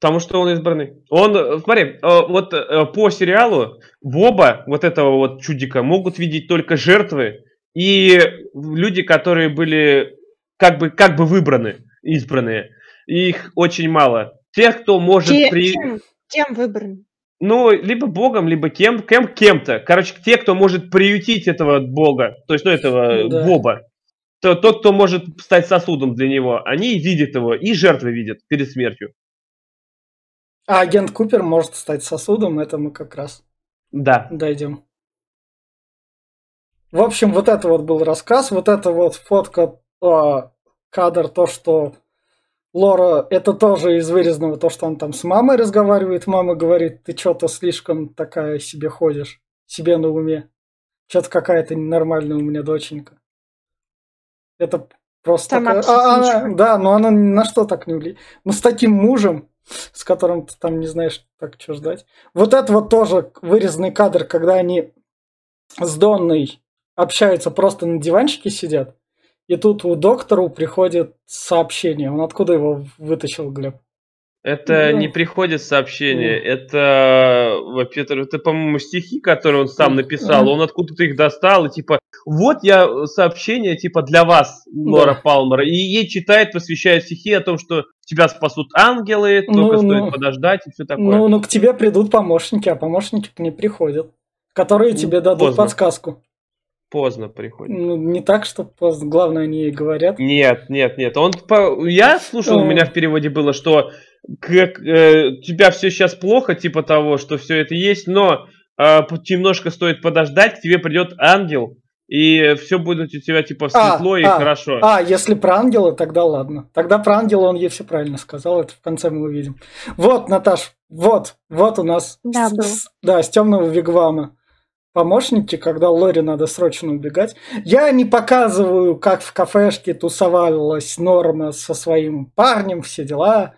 Потому что он избранный. Он, смотри, вот по сериалу Боба, вот этого вот чудика, могут видеть только жертвы и люди, которые были как бы выбраны, избранные. Их очень мало. Тех, кто может... Кем выбран? Ну, либо богом, либо кем-то. Короче, те, кто может приютить этого бога, то есть, Боба, то тот, кто может стать сосудом для него, они видят его, и жертвы видят перед смертью. А агент Купер может стать сосудом, это мы как раз дойдем. В общем, вот это вот был рассказ, вот это вот фотка, кадр, то, что... Лора, это тоже из вырезанного, то, что он там с мамой разговаривает. Мама говорит, ты что-то слишком такая себе ходишь, себе на уме. Что-то какая-то ненормальная у меня доченька. Это просто... Такая... но она ни на что так не влияет. Но с таким мужем, с которым ты там не знаешь, так что ждать. Вот это вот тоже вырезанный кадр, когда они с Донной общаются, просто на диванчике сидят. И тут у доктора приходит сообщение. Он откуда его вытащил, Глеб? Это не приходит сообщение. Это, по-моему, стихи, которые он сам написал. Он откуда-то их достал. И вот я сообщение для вас, Лора Палмер. И ей читает, посвящает стихи о том, что тебя спасут ангелы, только стоит подождать и все такое. К тебе придут помощники, а помощники к ней приходят, которые тебе дадут подсказку. Поздно приходит. Не так, что поздно. Главное, они ей говорят. Нет. Я слушал, у меня в переводе было, что тебя все сейчас плохо, того, что все это есть, но немножко стоит подождать, к тебе придет ангел, и все будет у тебя светло и хорошо. Если про ангела, тогда ладно. Тогда про ангела он ей все правильно сказал, это в конце мы увидим. Вот, Наташ, вот у нас с темного вигвама. Помощники, когда Лоре надо срочно убегать. Я не показываю, как в кафешке тусовалась Норма со своим парнем, все дела.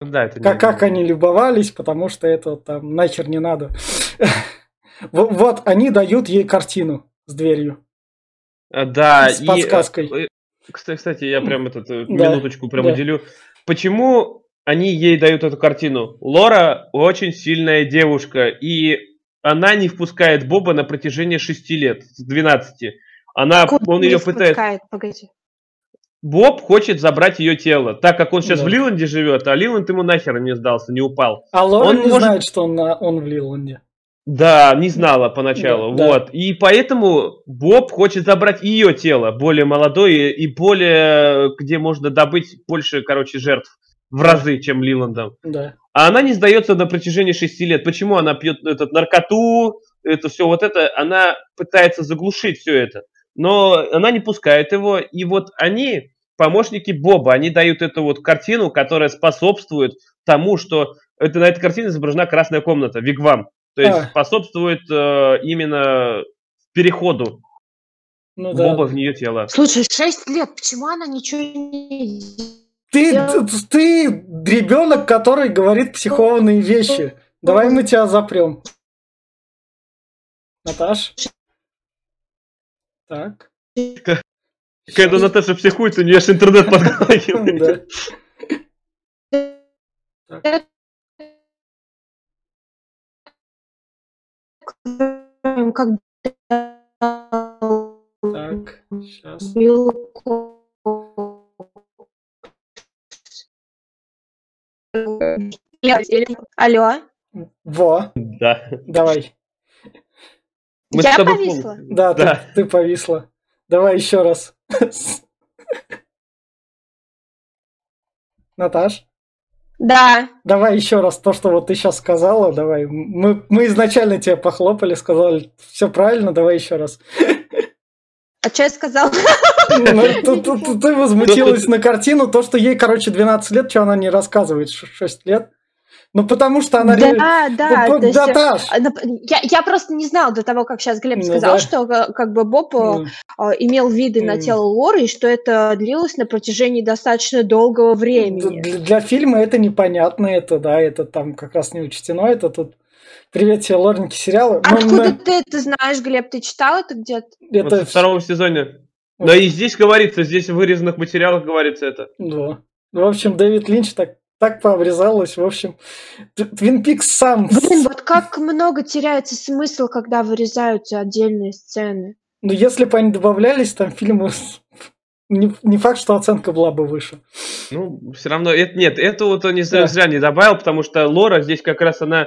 Да, это как они любовались, потому что это там нахер не надо. Вот они дают ей картину с дверью. Да. С подсказкой. Кстати, я прям минуточку уделю. Почему они ей дают эту картину? Лора очень сильная девушка, и она не впускает Боба на протяжении 6 лет, с 12. Он ее пытается... Погоди. Боб хочет забрать ее тело, так как он сейчас в Лиланде живет, а Лиланд ему нахер не сдался, не упал. А Лора знает, что он в Лиланде. Да, не знала поначалу. И поэтому Боб хочет забрать ее тело, более молодое и более, где можно добыть больше, жертв в разы, чем Лиландом. Да. А она не сдается на протяжении 6 лет. Почему она пьет наркоту, она пытается заглушить все это. Но она не пускает его. И они, помощники Боба, они дают эту картину, которая способствует тому, что на этой картине изображена красная комната, вигвам. То есть способствует именно переходу Боба в нее тело. Слушай, 6 лет, почему она ничего не делает? Ты ребенок, который говорит психованные вещи. Давай мы тебя запрем. Наташ? Так. Когда Наташа психует, у нее аж интернет подлагивает. Так, сейчас. Алло. Да. Давай. Я повисла. Да. Ты повисла. Давай еще раз. Наташ? Да. Давай еще раз то, что ты сейчас сказала. Давай. Мы изначально тебе похлопали, сказали, все правильно, давай еще раз. А что я сказала? Ты возмутилась на картину, то, что ей, 12 лет, что она не рассказывает, 6 лет. Ну, потому что она... Я просто не знала до того, как сейчас Глеб сказал, что как бы Боб имел виды на тело Лоры, и что это длилось на протяжении достаточно долгого времени. Для фильма это непонятно, это, да, это там как раз не учтено, это тут... Привет тебе, лорники сериала. Откуда ты это знаешь, Глеб? Ты читал это где-то? Это во втором сезоне. Вот. Да и здесь говорится, здесь в вырезанных материалах говорится это. Да. В общем, Дэвид Линч так пообрезалось, в общем. Twin Peaks сам... Блин, вот как много теряется смысл, когда вырезаются отдельные сцены. Ну, если бы они добавлялись, там фильмы... Не факт, что оценка была бы выше. Ну, все равно... Нет, это вот он зря не добавил, потому что Лора здесь как раз она...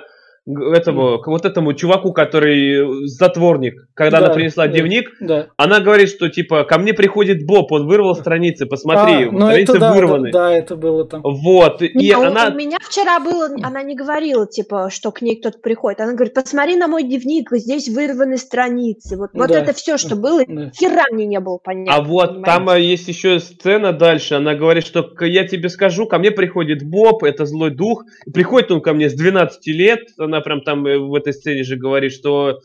вот этому чуваку, который затворник, когда она принесла дневник, она говорит, что типа ко мне приходит Боб, он вырвал страницы, посмотри, страницы вырваны. Да, это было там. Вот. И она... У меня вчера было, она не говорила, типа, что к ней кто-то приходит. Она говорит, посмотри на мой дневник, здесь вырваны страницы. Вот это все, что было, хера мне не было понятно. А вот понимаете? Там есть еще сцена дальше, она говорит, что я тебе скажу, ко мне приходит Боб, это злой дух, приходит он ко мне с 12 лет, она прям там в этой сцене же говорит, что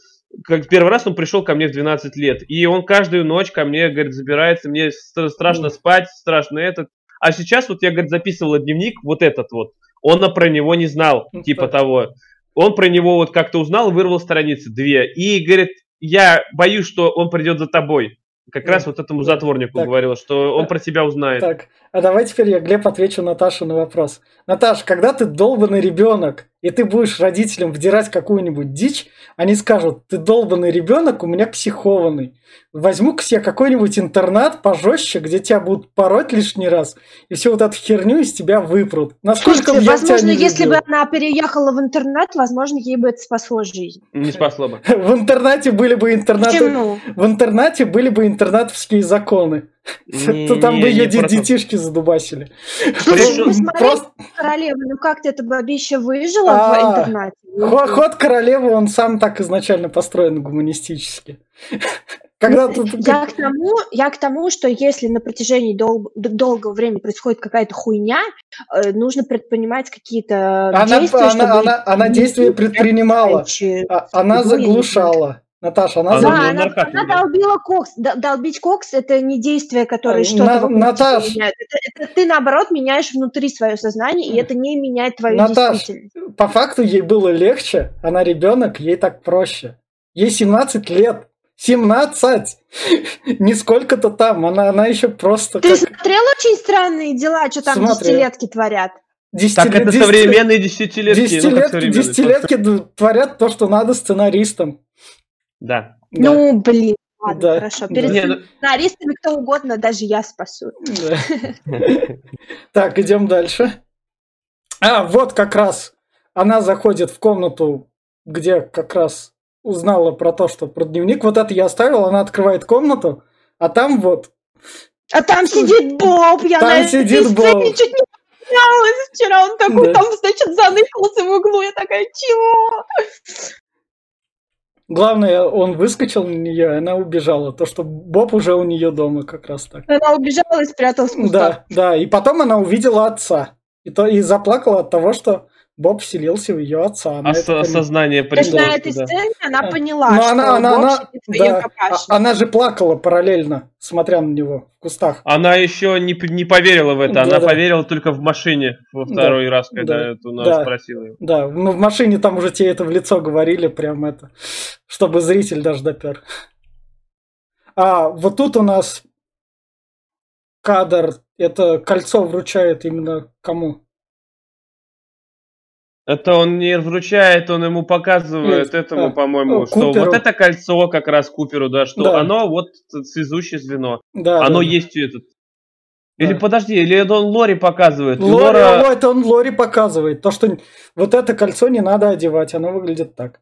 как первый раз он пришел ко мне в 12 лет, и он каждую ночь ко мне, говорит, забирается, мне страшно спать, страшно этот. А сейчас вот я, говорит, записывала дневник, вот этот вот, он про него не знал, типа того. Он про него вот как-то узнал, вырвал страницы 2, и, говорит, я боюсь, что он придет за тобой. Как раз вот этому затворнику говорила, что он про тебя узнает. Так, а давай теперь я, Глеб, отвечу Наташе на вопрос. Наташ, когда ты долбанный ребенок, и ты будешь родителям вдирать какую-нибудь дичь, они скажут, ты долбанный ребенок, у меня психованный. Возьму к себе какой-нибудь интернат пожестче, где тебя будут пороть лишний раз, и всю вот эту херню из тебя выпрут. Насколько я возможно, если бы она переехала в интернат, возможно, ей бы это спасло жизнь. Не спасло бы. В интернате были бы интернаты... Почему? В интернате были бы интернатовские законы. То там бы ее детишки задубасили. Слушай, посмотри, королева, ну как-то эта бабища выжила в интернате. Ход королевы, он сам так изначально построен гуманистически. Я к тому, что если на протяжении долгого времени происходит какая-то хуйня, нужно предпринимать какие-то действия, Она действия предпринимала, она заглушала. Наташа, она долбила кокс. Долбить кокс – это не действие, которое что-то меняет. Это ты, наоборот, меняешь внутри свое сознание, и это не меняет твою действительность. Наташ, по факту ей было легче, она ребенок, ей так проще. Ей 17 лет. 17! Не сколько-то там, она еще просто… Ты смотрел «Очень странные дела», что там десятилетки творят? Так это современные десятилетки. Десятилетки творят то, что надо сценаристам. Да. Ну, блин, ладно, хорошо. Перед сценаристами кто угодно, даже я спасу. Так, идем дальше. А, вот как раз она заходит в комнату, где как раз узнала про то, что про дневник. Вот это я оставил, она открывает комнату, а там вот... А там сидит Боб, я на этой сцене чуть не потерялась вчера. Он такой там, значит, заныкался в углу, я такая, чего? Главное, он выскочил на нее, и она убежала. То, что Боб уже у нее дома как раз так. Она убежала и спряталась в кустах. Да, и потом она увидела отца. И заплакала от того, что Боб вселился в ее отца. Осознание пришло. На этой сцене она поняла, что Боб сидит в ее папаше. Она же плакала параллельно, смотря на него в кустах. Она еще не поверила в это. Да, она поверила только в машине во второй раз, когда она спросила его. Да, ну в машине там уже тебе это в лицо говорили, прям это, чтобы зритель даже допер. А вот тут у нас кадр. Это кольцо вручает именно кому? Это он не вручает, он ему показывает по-моему, Куперу. Что вот это кольцо как раз Куперу, да, что оно вот связующее звено. Да, оно есть у этот. Или подожди, или это он Лори показывает? Это он Лори показывает. То, что вот это кольцо не надо одевать, оно выглядит так.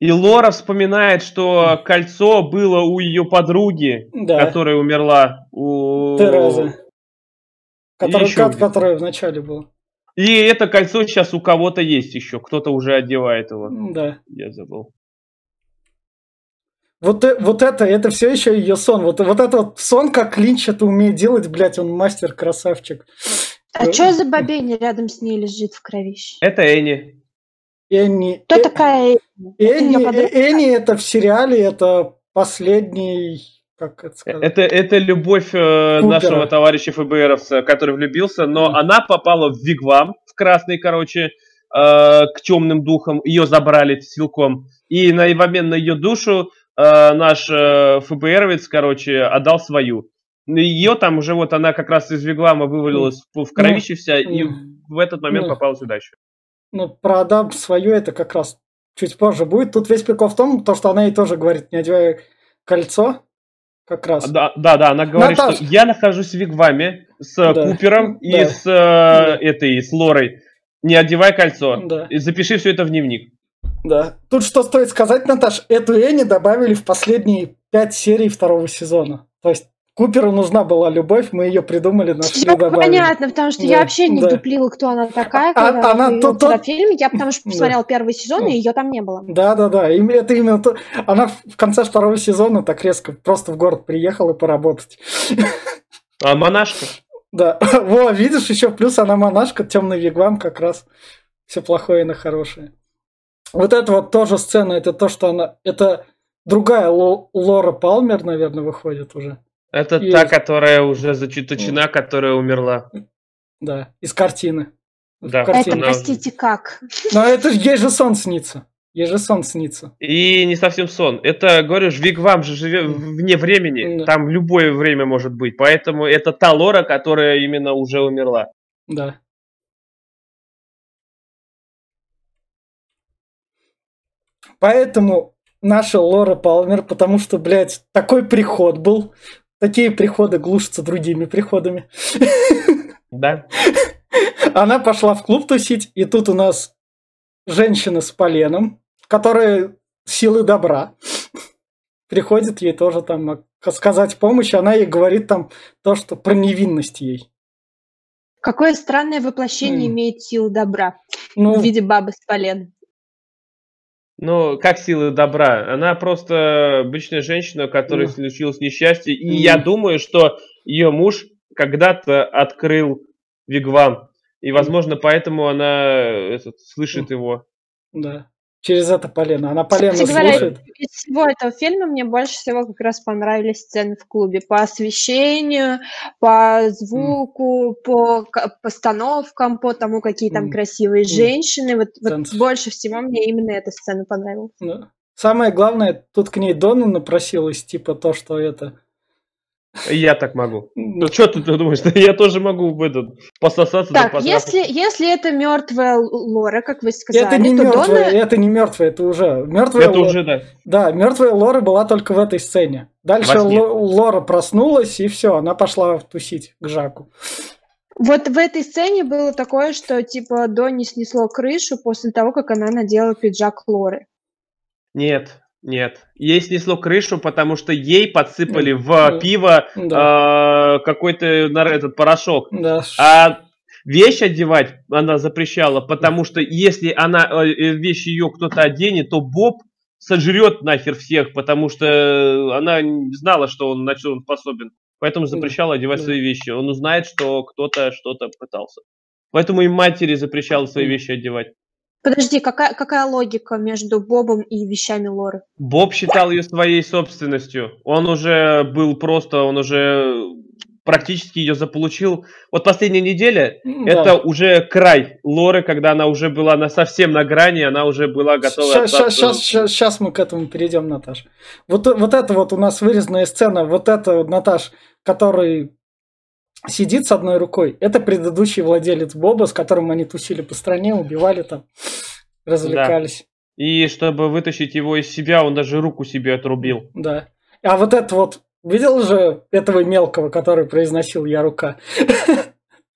И Лора вспоминает, что кольцо было у ее подруги, которая умерла. У Терезы. Которая вначале была. И это кольцо сейчас у кого-то есть еще. Кто-то уже одевает его. Да. Я забыл. Вот это все еще ее сон. Вот этот сон, как Линч это умеет делать, блядь, он мастер-красавчик. А что за бобейня рядом с ней лежит в кровище? Это Энни. Энни. Кто такая Энни? Энни это в сериале, это последний... Как это сказать? Это любовь нашего товарища ФБРовца, который влюбился, но она попала в вигвам, в красный, к темным духам, ее забрали силком, и в обмен на ее душу наш ФБРовец, отдал свою. Ее там уже она как раз из вигвама вывалилась в кровище вся, и в этот момент попала сюда еще. Продам свою, это как раз чуть позже будет. Тут весь прикол в том, что она ей тоже говорит, не одевай кольцо. Как раз. Да, она говорит, Наташа, что я нахожусь в вигваме с Купером и с Лорой. Не одевай кольцо. Да. И запиши все это в дневник. Да. Тут что стоит сказать, Наташ, эту Энни добавили в последние 5 серий второго сезона. То есть Куперу нужна была любовь, мы ее придумали, нашли, добавили. Понятно, потому что я вообще не дуплила, кто она такая, когда она в фильме. Я потому что посмотрела первый сезон, и ее там не было. Да. Это именно то. Она в конце второго сезона так резко просто в город приехала поработать. А монашка? Да. Во, видишь, еще плюс она монашка, темный вигвам как раз. Все плохое на хорошее. Вот это тоже сцена, это то, что она... Это другая Лора Палмер, наверное, выходит уже. Это та, которая уже зачиточена, которая умерла. Да, из картины. Да. Это, простите, как? Но это же ей же сон снится. И не совсем сон. Это, говоришь, вигвам же живет вне времени. Там в любое время может быть. Поэтому это та Лора, которая именно уже умерла. Да. Поэтому наша Лора Палмер, потому что, блядь, такой приход был. Такие приходы глушатся другими приходами. Да. Она пошла в клуб тусить, и тут у нас женщина с поленом, которая силы добра. Приходит ей тоже там сказать помощь, она ей говорит там то, что про невинность ей. Какое странное воплощение имеет силы добра в виде бабы с поленом. Как сила добра? Она просто обычная женщина, у которой случилось несчастье. И я думаю, что ее муж когда-то открыл вигвам. И, возможно, поэтому она слышит его. Да. Через это полено. Она полено слушает. Из всего этого фильма мне больше всего как раз понравились сцены в клубе. По освещению, по звуку, по постановкам, по тому, какие там красивые женщины. Вот больше всего мне именно эта сцена понравилась. Да. Самое главное, тут к ней Донна напросилась, типа то, что это... Я так могу. Что ты думаешь? Я тоже могу пососаться. Так, если это мертвая Лора, как вы сказали, Это не мертвая, это уже Лора. Да, мертвая Лора была только в этой сцене. Дальше Лора проснулась, и все, она пошла тусить к Жаку. Вот в этой сцене было такое, что типа Донни снесло крышу после того, как она надела пиджак Лоры. Нет, ей снесло крышу, потому что ей подсыпали в пиво какой-то порошок. Да. А вещь одевать она запрещала, потому что если она вещь ее кто-то оденет, то Боб сожрет нахер всех, потому что она знала, что он на что он способен. Поэтому запрещала одевать свои вещи. Он узнает, что кто-то что-то пытался. Поэтому и матери запрещала свои вещи одевать. Подожди, какая логика между Бобом и вещами Лоры? Боб считал ее своей собственностью. Он уже практически ее заполучил. Вот последняя неделя, это уже край Лоры, когда она уже была совсем на грани, она уже была готова... Сейчас мы к этому перейдем, Наташ. Вот это вот у нас вырезанная сцена, вот это, Наташ, который сидит с одной рукой. Это предыдущий владелец Боба, с которым они тусили по стране, убивали там, развлекались. Да. И чтобы вытащить его из себя, он даже руку себе отрубил. Да. А вот это вот, видел же этого мелкого, который произносил «я рука»?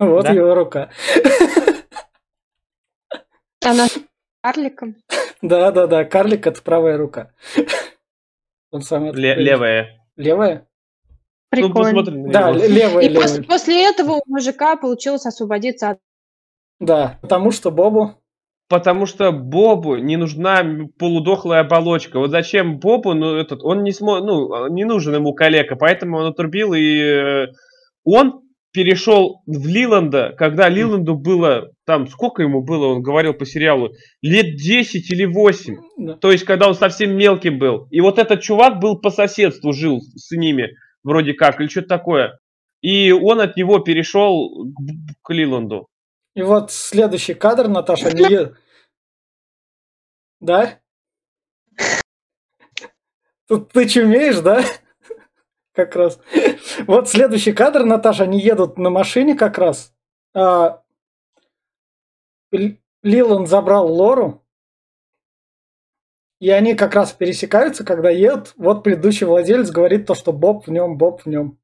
Вот его рука. Она с карликом? Да. Карлик – это правая рука. Левая. Левая? Прикольно. Да, левая. И после этого у мужика получилось освободиться от... Да, потому что Бобу не нужна полудохлая оболочка. Вот зачем Бобу, он не нужен ему калека, поэтому он отрубил, и он перешел в Лиланда, когда Лиланду было, там, сколько ему было, он говорил по сериалу, лет 10 или 8, да. То есть, когда он совсем мелким был. И вот этот чувак был по соседству, жил с ними, вроде как, или что-то такое. И он от него перешел к Лиланду. И вот следующий кадр, Наташа, они едут. Да? Тут ты чумеешь, да? Как раз. Вот следующий кадр, Наташа, они едут на машине как раз. Лиланд забрал Лору. И они как раз пересекаются, когда едут. Вот предыдущий владелец говорит то, что Боб в нем, Боб в нем.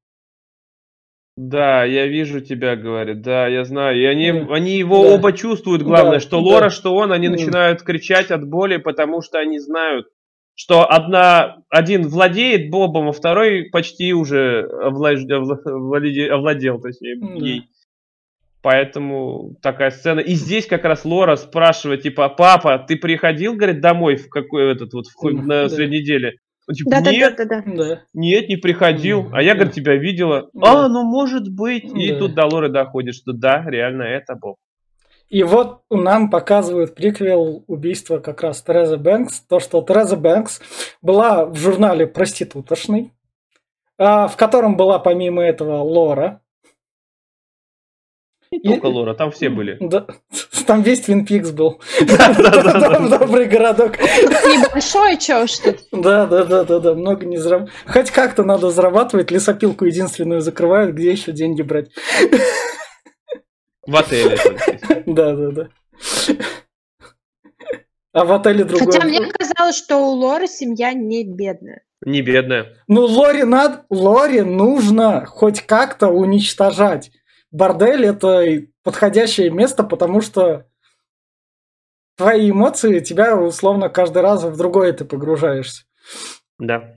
Да, я вижу тебя, говорит. Да, я знаю. И они его да. оба чувствуют, главное, да. что Лора, да. что он. Они начинают кричать от боли, потому что они знают, что один владеет Бобом, а второй почти уже овладел, точнее, ей. Поэтому такая сцена. И здесь как раз Лора спрашивает, типа, папа, ты приходил, говорит, домой в какой этот вот на средней неделе? Он, типа, нет, не приходил. А я, говорит, тебя видела. А, ну может быть. И тут до Лоры доходит, что да, реально это Боб. И вот нам показывают приквел убийства как раз Терезы Бэнкс. То, что Тереза Бэнкс была в журнале «Проститутошный», в котором была помимо этого Лора. Не только Лора, там все были. Да, там весь Twin Peaks был. Там добрый городок. Небольшой, чё уж тут. Да, много не заработать. Хоть как-то надо зарабатывать, лесопилку единственную закрывают, где еще деньги брать. В отеле. Да. А в отеле другой. Хотя мне казалось, что у Лоры семья не бедная. Не бедная. Ну, Лоре нужно хоть как-то уничтожать. Бордель – это подходящее место, потому что твои эмоции тебя, условно, каждый раз в другое ты погружаешься. Да.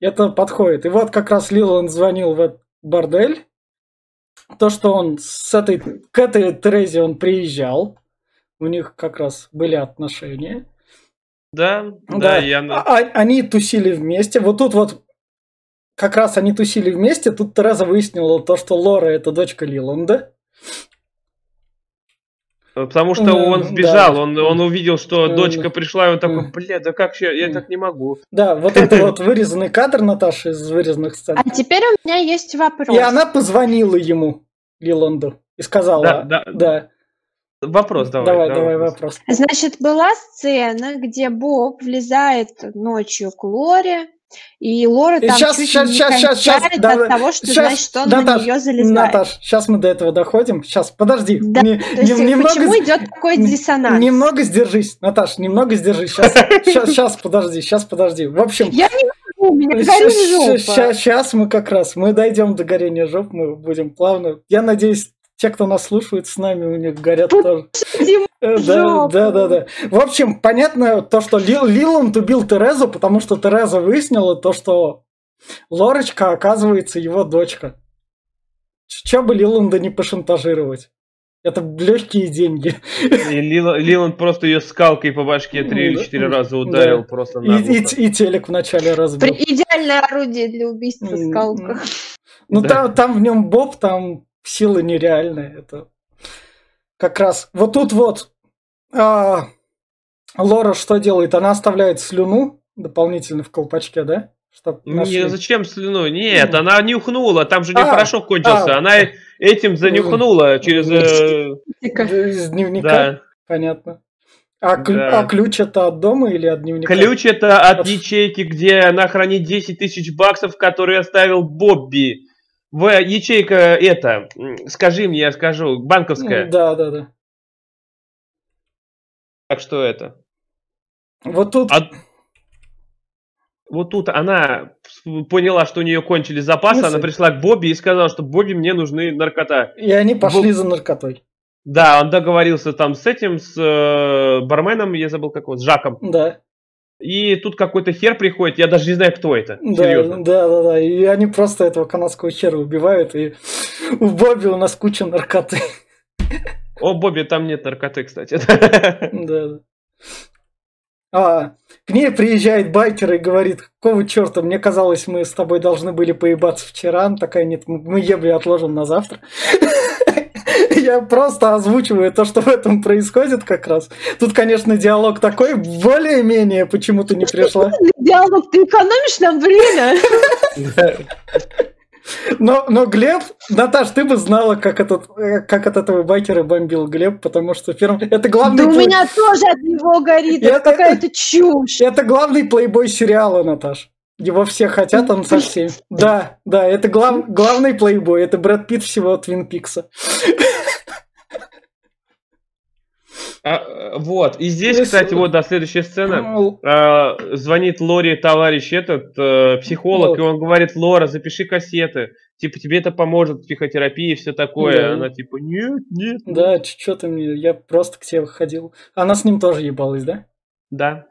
Это подходит. И вот как раз Лиланд звонил в этот бордель. То, что он к этой Терезе он приезжал, у них как раз были отношения. Да. Они тусили вместе. Вот тут вот как раз они тусили вместе. Тут Тереза выяснила то, что Лора – это дочка Лиланда. Потому что он сбежал, да. он увидел, что дочка пришла, и он такой, да как я так не могу. Да, вот это вот вырезанный кадр, Наташа, из вырезанных сцен. А теперь у меня есть вопрос. И она позвонила ему, Лиланду, и сказала, да. Вопрос давай вопрос. Значит, была сцена, где Боб влезает ночью к Лоре, и Лора там чуть не кончает от того, что, значит, он на нее залезает. Наташ, сейчас мы до этого доходим. Сейчас, подожди. Да. Почему идет такой диссонанс? Немного сдержись, Наташ, немного сдержись. Сейчас, подожди. В общем... Я не могу, у меня горит жопа. Сейчас мы как раз, мы дойдем до горения жоп, мы будем плавно. Я надеюсь, те, кто нас слушает с нами, у них горят тоже. Да. В общем, понятно то, что Лиланд убил Терезу, потому что Тереза выяснила то, что Лорочка, оказывается, его дочка. Чего бы Лиланда не пошантажировать? Это легкие деньги. И Лиланд просто ее скалкой по башке 3 или 4 раза ударил просто наглухо. И телек вначале разбил. Идеальное орудие для убийства скалка. Там в нем Боб, там... Сила нереальная. Это как раз. Вот тут вот Лора что делает? Она оставляет слюну дополнительно в колпачке, да? Не, зачем слюну? Нет, она нюхнула. Там же не порошок кончился. Она этим занюхнула через... Из дневника? Да. Понятно. А ключ это от дома или от дневника? Ключ это от ячейки, где она хранит 10 тысяч баксов, которые оставил Бобби. В ячейка это, скажи мне, я скажу, банковская. Да. Так что это? Вот тут... Вот тут она поняла, что у нее кончились запасы, она пришла к Бобби и сказала, что Бобби, мне нужны наркота. И они пошли за наркотой. Да, он договорился там с этим, с барменом, я забыл как его, с Жаком. Да. И тут какой-то хер приходит, я даже не знаю, кто это. Серьезно. Да. И они просто этого канадского хера убивают, и у Бобби у нас куча наркоты. О, Бобби, там нет наркоты, кстати. Да. К ней приезжает байкер и говорит: какого черта, мне казалось, мы с тобой должны были поебаться вчера. Она такая: нет, мы ебли отложим на завтра. Я просто озвучиваю то, что в этом происходит как раз. Тут, конечно, диалог такой, более-менее почему-то не пришла. Диалог, ты экономишь нам время. Но Глеб, Наташ, ты бы знала, как от этого байкера бомбил Глеб, потому что это главный... Да у меня тоже от него горит, это какая-то чушь. Это главный плейбой сериала, Наташ. Его все хотят, он со всеми. Да, это главный плейбой, это Брэд Питт всего Твин Пикса. Вот, и здесь, кстати, вот, да, следующая сцена. Звонит Лоре товарищ психолог, и он говорит: Лора, запиши кассеты. Типа, тебе это поможет, психотерапия и все такое. Она типа: нет. Да, что ты мне, я просто к тебе ходил. Она с ним тоже ебалась, да? Да.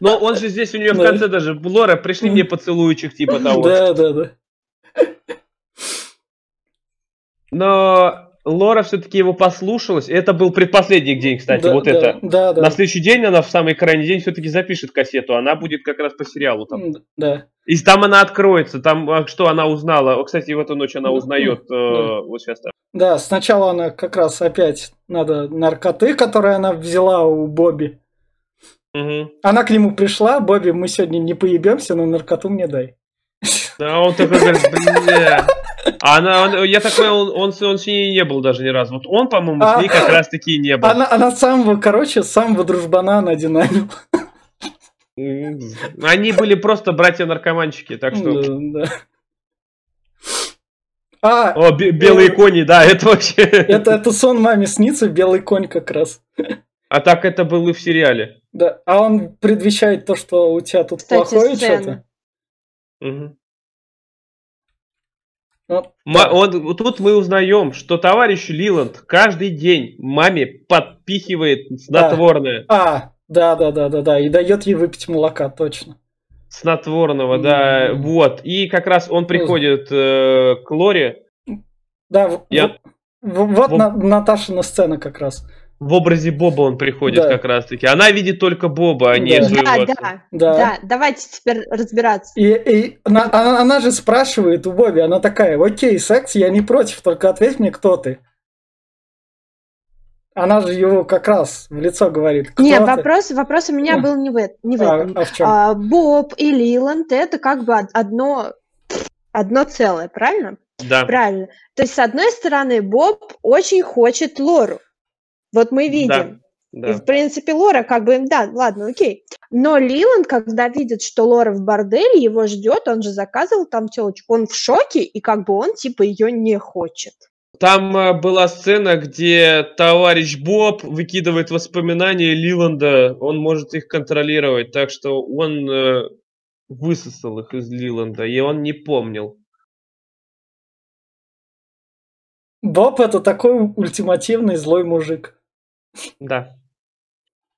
Но он же здесь у нее в конце даже: Лора, пришли мне поцелуйчик, типа того. Да. Но... Лора все-таки его послушалась. Это был предпоследний день, кстати, это. Да. На следующий день она в самый крайний день все-таки запишет кассету. Она будет как раз по сериалу там. Да. И там она откроется. Там что она узнала. Кстати, в эту ночь она узнает. Вот сейчас. Да, сначала она как раз опять надо наркоты, которые она взяла у Бобби. Она к нему пришла: Бобби, мы сегодня не поебемся, но наркоту мне дай. Да, он такой говорит: бля. Он с ней не был даже ни разу. Вот он, по-моему, с ней как раз-таки и не был. Она самого дружбана она динамил. Они были просто братья-наркоманчики, так что... Да. Белые кони, да, это вообще... Это сон маме снится, белый конь как раз. А так это было и в сериале. Да, а он предвещает то, что у тебя тут плохое что-то. Угу. Тут мы узнаем, что товарищ Лиланд каждый день маме подпихивает снотворное. Да, и дает ей выпить молока, точно. Снотворного, да, вот. И как раз он приходит к Лоре. Да, Наташина сцена как раз. В образе Боба он приходит как раз-таки. Она видит только Боба, а не своего отца. Да, давайте теперь разбираться. И она же спрашивает у Боби, она такая: окей, секс, я не против, только ответь мне, кто ты. Она же его как раз в лицо говорит. Нет, вопрос у меня был не в этом. А в чем? Боб и Лиланд — это как бы одно целое, правильно? Да. Правильно. То есть, с одной стороны, Боб очень хочет Лору. Вот мы видим. Да. И, в принципе, Лора как бы, да, ладно, окей. Но Лиланд, когда видит, что Лора в борделе, его ждет, он же заказывал там телочку, он в шоке, и как бы он, типа, ее не хочет. Там была сцена, где товарищ Боб выкидывает воспоминания Лиланда, он может их контролировать, так что он высосал их из Лиланда, и он не помнил. Боб — это такой ультимативный злой мужик. Да.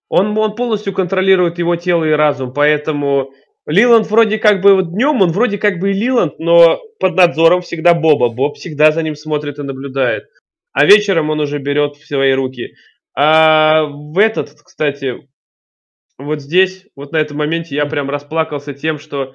Он полностью контролирует его тело и разум, поэтому Лиланд вроде как бы днем, он вроде как бы и Лиланд, но под надзором всегда Боба. Боб всегда за ним смотрит и наблюдает. А вечером он уже берет в свои руки. А в этот, кстати, вот здесь, вот на этом моменте я прям расплакался тем, что...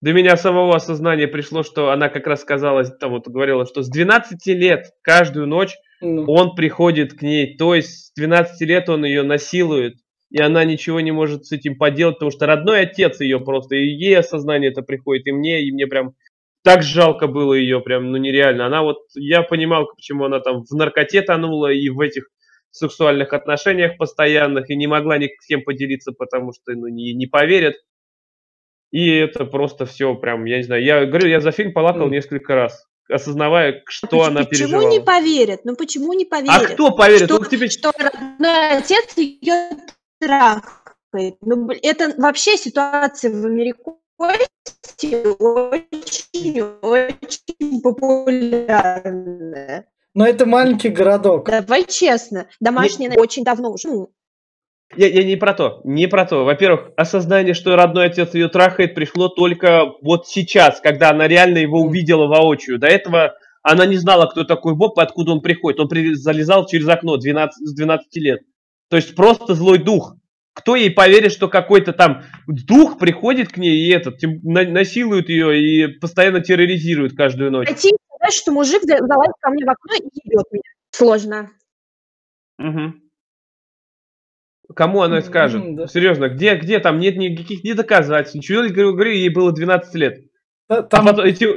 До меня самого осознания пришло, что она как раз сказала, там вот говорила, что с 12 лет каждую ночь он приходит к ней. То есть с 12 лет он ее насилует, и она ничего не может с этим поделать, потому что родной отец ее просто, и ей осознание это приходит, и мне прям так жалко было ее, прям, нереально. Она вот, я понимал, почему она там в наркоте тонула и в этих сексуальных отношениях постоянных, и не могла ни с кем поделиться, потому что, не поверят. И это просто все прям, я не знаю, я говорю, я за фильм плакал несколько раз, осознавая, что она переживала. Почему не поверят? А кто поверит? Что родной отец ее трахает. Это вообще ситуация в американстве очень-очень популярная. Но это маленький городок. Давай честно, домашние очень давно уже... Я не про то. Во-первых, осознание, что родной отец ее трахает, пришло только вот сейчас, когда она реально его увидела воочию. До этого она не знала, кто такой Боб и откуда он приходит. Он залезал через окно с 12 лет. То есть просто злой дух. Кто ей поверит, что какой-то там дух приходит к ней и насилует ее и постоянно терроризирует каждую ночь? Хотите сказать, что мужик залазит ко мне в окно и ебет меня? Сложно. Угу. Кому она скажет? Да. Серьезно, где там? Нет никаких не доказательств. Ничего не говорю, ей было 12 лет. Там... А потом, тем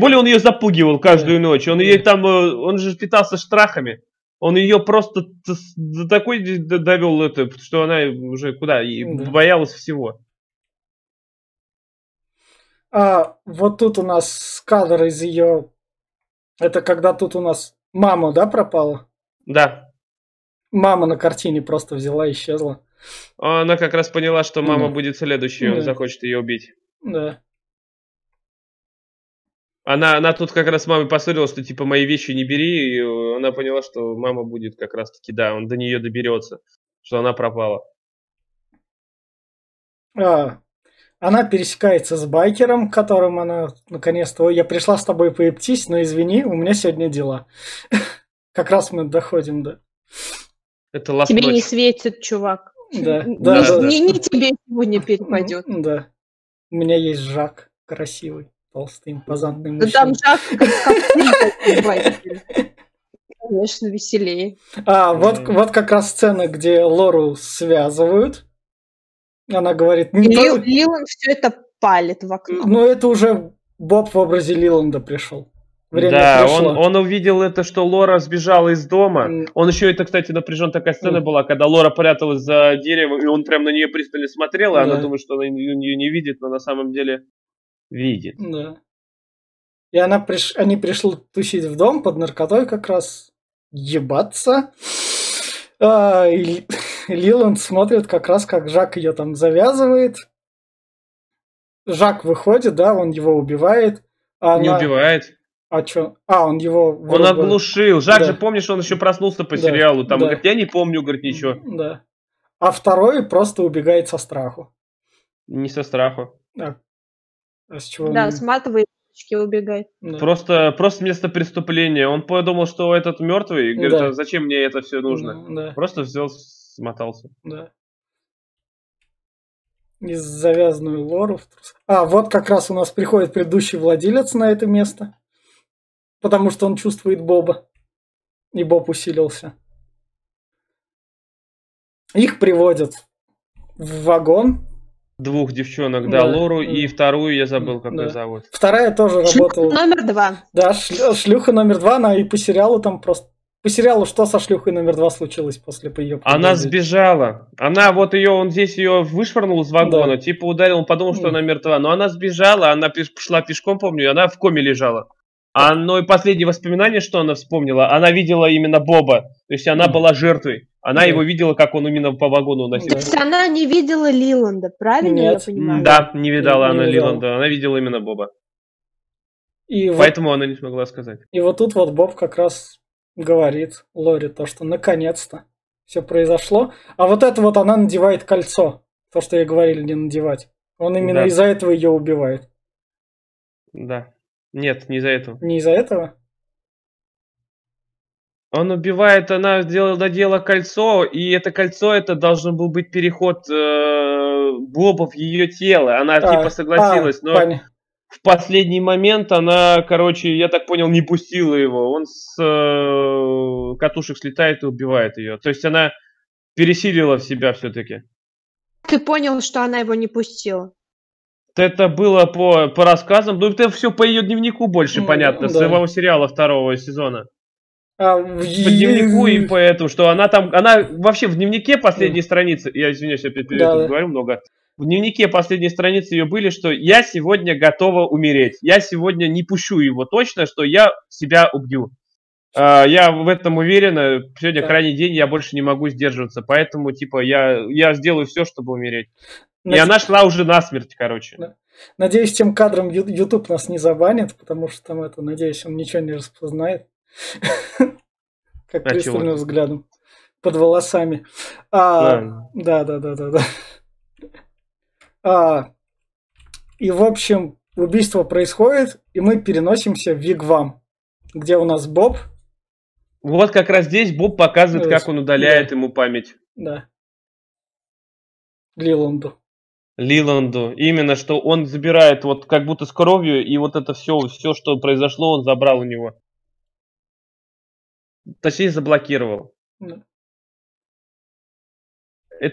более он ее запугивал каждую ночь. Он же питался штрахами. Он ее просто до такой довел, что она уже боялась всего. А вот тут у нас кадр из ее... Это когда тут у нас мама, пропала? Да. Мама на картине просто взяла и исчезла. Она как раз поняла, что мама будет следующей, он захочет ее убить. Да. Она тут как раз с мамой поссорилась, что мои вещи не бери, и она поняла, что мама будет как раз-таки, он до нее доберется, что она пропала. Она пересекается с байкером, которым она наконец-то... Ой, я пришла с тобой поептись, но извини, у меня сегодня дела. Как раз мы доходим до... Это ласт ночь. Тебе не светит, чувак. Да. Не тебе сегодня перепадет. Да. У меня есть Жак красивый. Толстый, импозантный мужчина. Там Жак как конечно, веселее. Вот как раз сцена, где Лору связывают. Она говорит... Лиланд все это палит в окно. Но это уже Боб в образе Лиланда пришел. Время пришло. Он увидел что Лора сбежала из дома. Он еще кстати, напряжен. Такая сцена была, когда Лора пряталась за деревом, и он прям на нее пристально смотрел, и она думает, что он ее не видит, но на самом деле... Видит. Да. И они пришли тусить в дом под наркотой как раз ебаться. И Лиланд смотрит как раз, как Жак ее там завязывает. Жак выходит, он его убивает. Не убивает. А что? Он его... Он оглушил. Жак же, помнишь, он еще проснулся по сериалу. Там говорит, я не помню, ничего. Да. А второй просто убегает со страху. Не со страху. Да. С матовой точки убегает. Просто место преступления. Он подумал, что этот мертвый, и говорит, а зачем мне это все нужно? Просто взял, смотался. Да. И завязанную Лору в трусах. Вот как раз у нас приходит предыдущий владелец на это место. Потому что он чувствует Боба. И Боб усилился. Их приводят в вагон. Двух девчонок, Лору и вторую, я забыл, как ее зовут. Вторая тоже работала. Шлюха номер 2. Да, шлюха номер 2, она и по сериалу там просто... По сериалу что со шлюхой номер 2 случилось после ее... Она сбежала. Она он здесь ее вышвырнул из вагона, ударил, он подумал, что она мертва. Но она сбежала, она пошла пешком, помню, и она в коме лежала. Но и последнее воспоминание, что она вспомнила, она видела именно Боба. То есть она была жертвой. Она его видела, как он именно по вагону уносил. То есть она не видела Лиланда, правильно я понимаю? Да, не видала Лиланда. Она видела именно Боба. И поэтому она не смогла сказать. И вот тут Боб как раз говорит Лоре то, что наконец-то все произошло. А она надевает кольцо. То, что ей говорили не надевать. Он именно из-за этого ее убивает. Да. Нет, не из-за этого. Не из-за этого? Он убивает, она надела кольцо, и это кольцо, должен был быть переход Боба в ее тело. Она согласилась, но в последний момент она, я так понял, не пустила его. Он с катушек слетает и убивает ее. То есть она пересилила в себя все-таки. Ты понял, что она его не пустила? Это было по рассказам, это все по ее дневнику больше понятно, с самого сериала 2 сезона. По дневнику и по этому, что она там, она вообще в дневнике последней страницы, я извиняюсь, опять говорю много, в дневнике последней страницы ее были, что я сегодня готова умереть, я сегодня не пущу его точно, что я себя убью. Я в этом уверена, сегодня крайний день, я больше не могу сдерживаться, поэтому я сделаю все, чтобы умереть. И она шла уже насмерть, короче. Да. Надеюсь, тем кадром YouTube нас не забанит, потому что там надеюсь, он ничего не распознает. Как пристальным взглядом. Под волосами. Да. И, в общем, убийство происходит, и мы переносимся в вигвам, где у нас Боб. Вот как раз здесь Боб показывает, как он удаляет ему память. Да. Лиланду. Именно, что он забирает вот как будто с кровью, и вот это все, что произошло, он забрал у него. Точнее, заблокировал. Да. И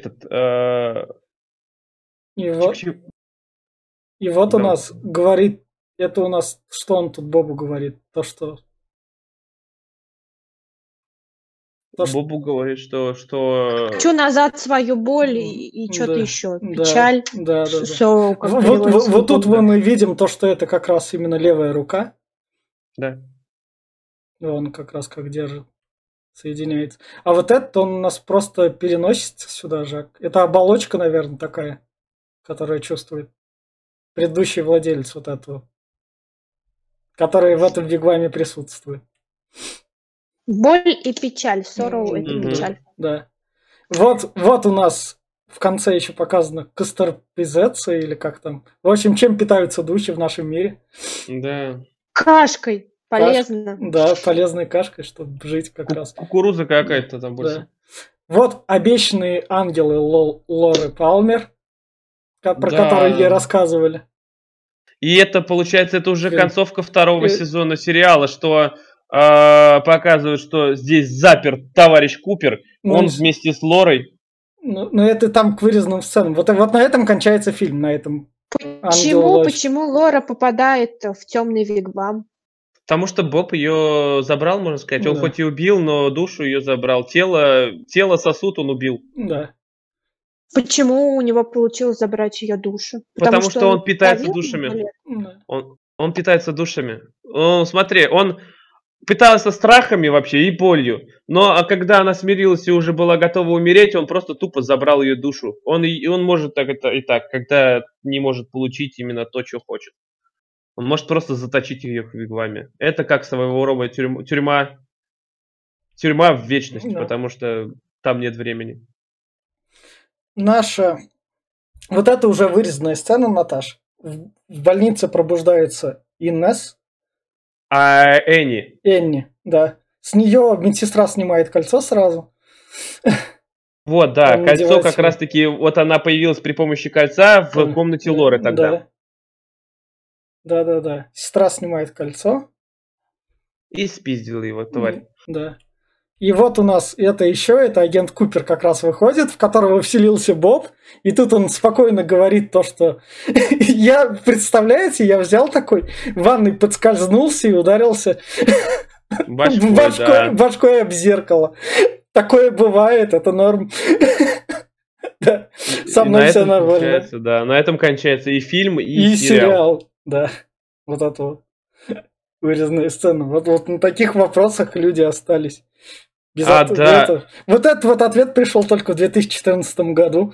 вот да. У нас говорит, это у нас, что он тут Бобу говорит, Бобу говорит, что... Хочу назад свою боль и что-то еще. Печаль. Да. Вот тут мы видим то, что это как раз именно левая рука. Да. Он как раз как держит. Соединяется. А вот этот он у нас просто переносится сюда, Жак. Это оболочка, наверное, такая, которая чувствует предыдущий владелец вот этого. Который в этом вигваме присутствует. Боль и печаль, sorrow и печаль. Да. Вот у нас в конце еще показано кастерпизация или как там. В общем, чем питаются души в нашем мире? Да. Кашкой. Полезно. Да, полезной кашкой, чтобы жить как раз. Кукуруза какая-то там больше. Да. Вот обещанные ангелы Лоры Палмер, про которые ей рассказывали. И это, получается, это уже концовка второго сезона сериала, что... показывают, что здесь заперт товарищ Купер, он вместе с Лорой. Ну это там к вырезанным сценам. Вот на этом кончается фильм, на этом. Почему Лора попадает в темный вигвам? Потому что Боб ее забрал, можно сказать. Он хоть и убил, но душу ее забрал. Тело сосуд он убил. Да. Почему у него получилось забрать ее душу? Потому что он питается душами. Он питается душами. Смотри, он питался страхами вообще и болью. Но когда она смирилась и уже была готова умереть, он просто тупо забрал ее душу. Он может так это и так, когда не может получить именно то, что хочет. Он может просто заточить ее в вигваме. Это как своего рода тюрьма в вечность, потому что там нет времени. Наша... Вот это уже вырезанная сцена, Наташ. В больнице пробуждается Инесс. А Энни. Энни, да. С нее медсестра снимает кольцо сразу. Вот, да, там кольцо как раз-таки, вот она появилась при помощи кольца в комнате Лоры тогда. Да. Сестра снимает кольцо. И спиздила его, тварь. Да. И вот у нас это агент Купер как раз выходит, в которого вселился Боб, и тут он спокойно говорит то, что я взял такой, в ванной подскользнулся и ударился башкой об зеркало. Такое бывает, это норм. Со мной все нормально. Да, на этом кончается и фильм, и сериал. Да, вот это вот. Вырезанная сцена. Вот на таких вопросах люди остались. Вот этот вот ответ пришел только в 2014 году.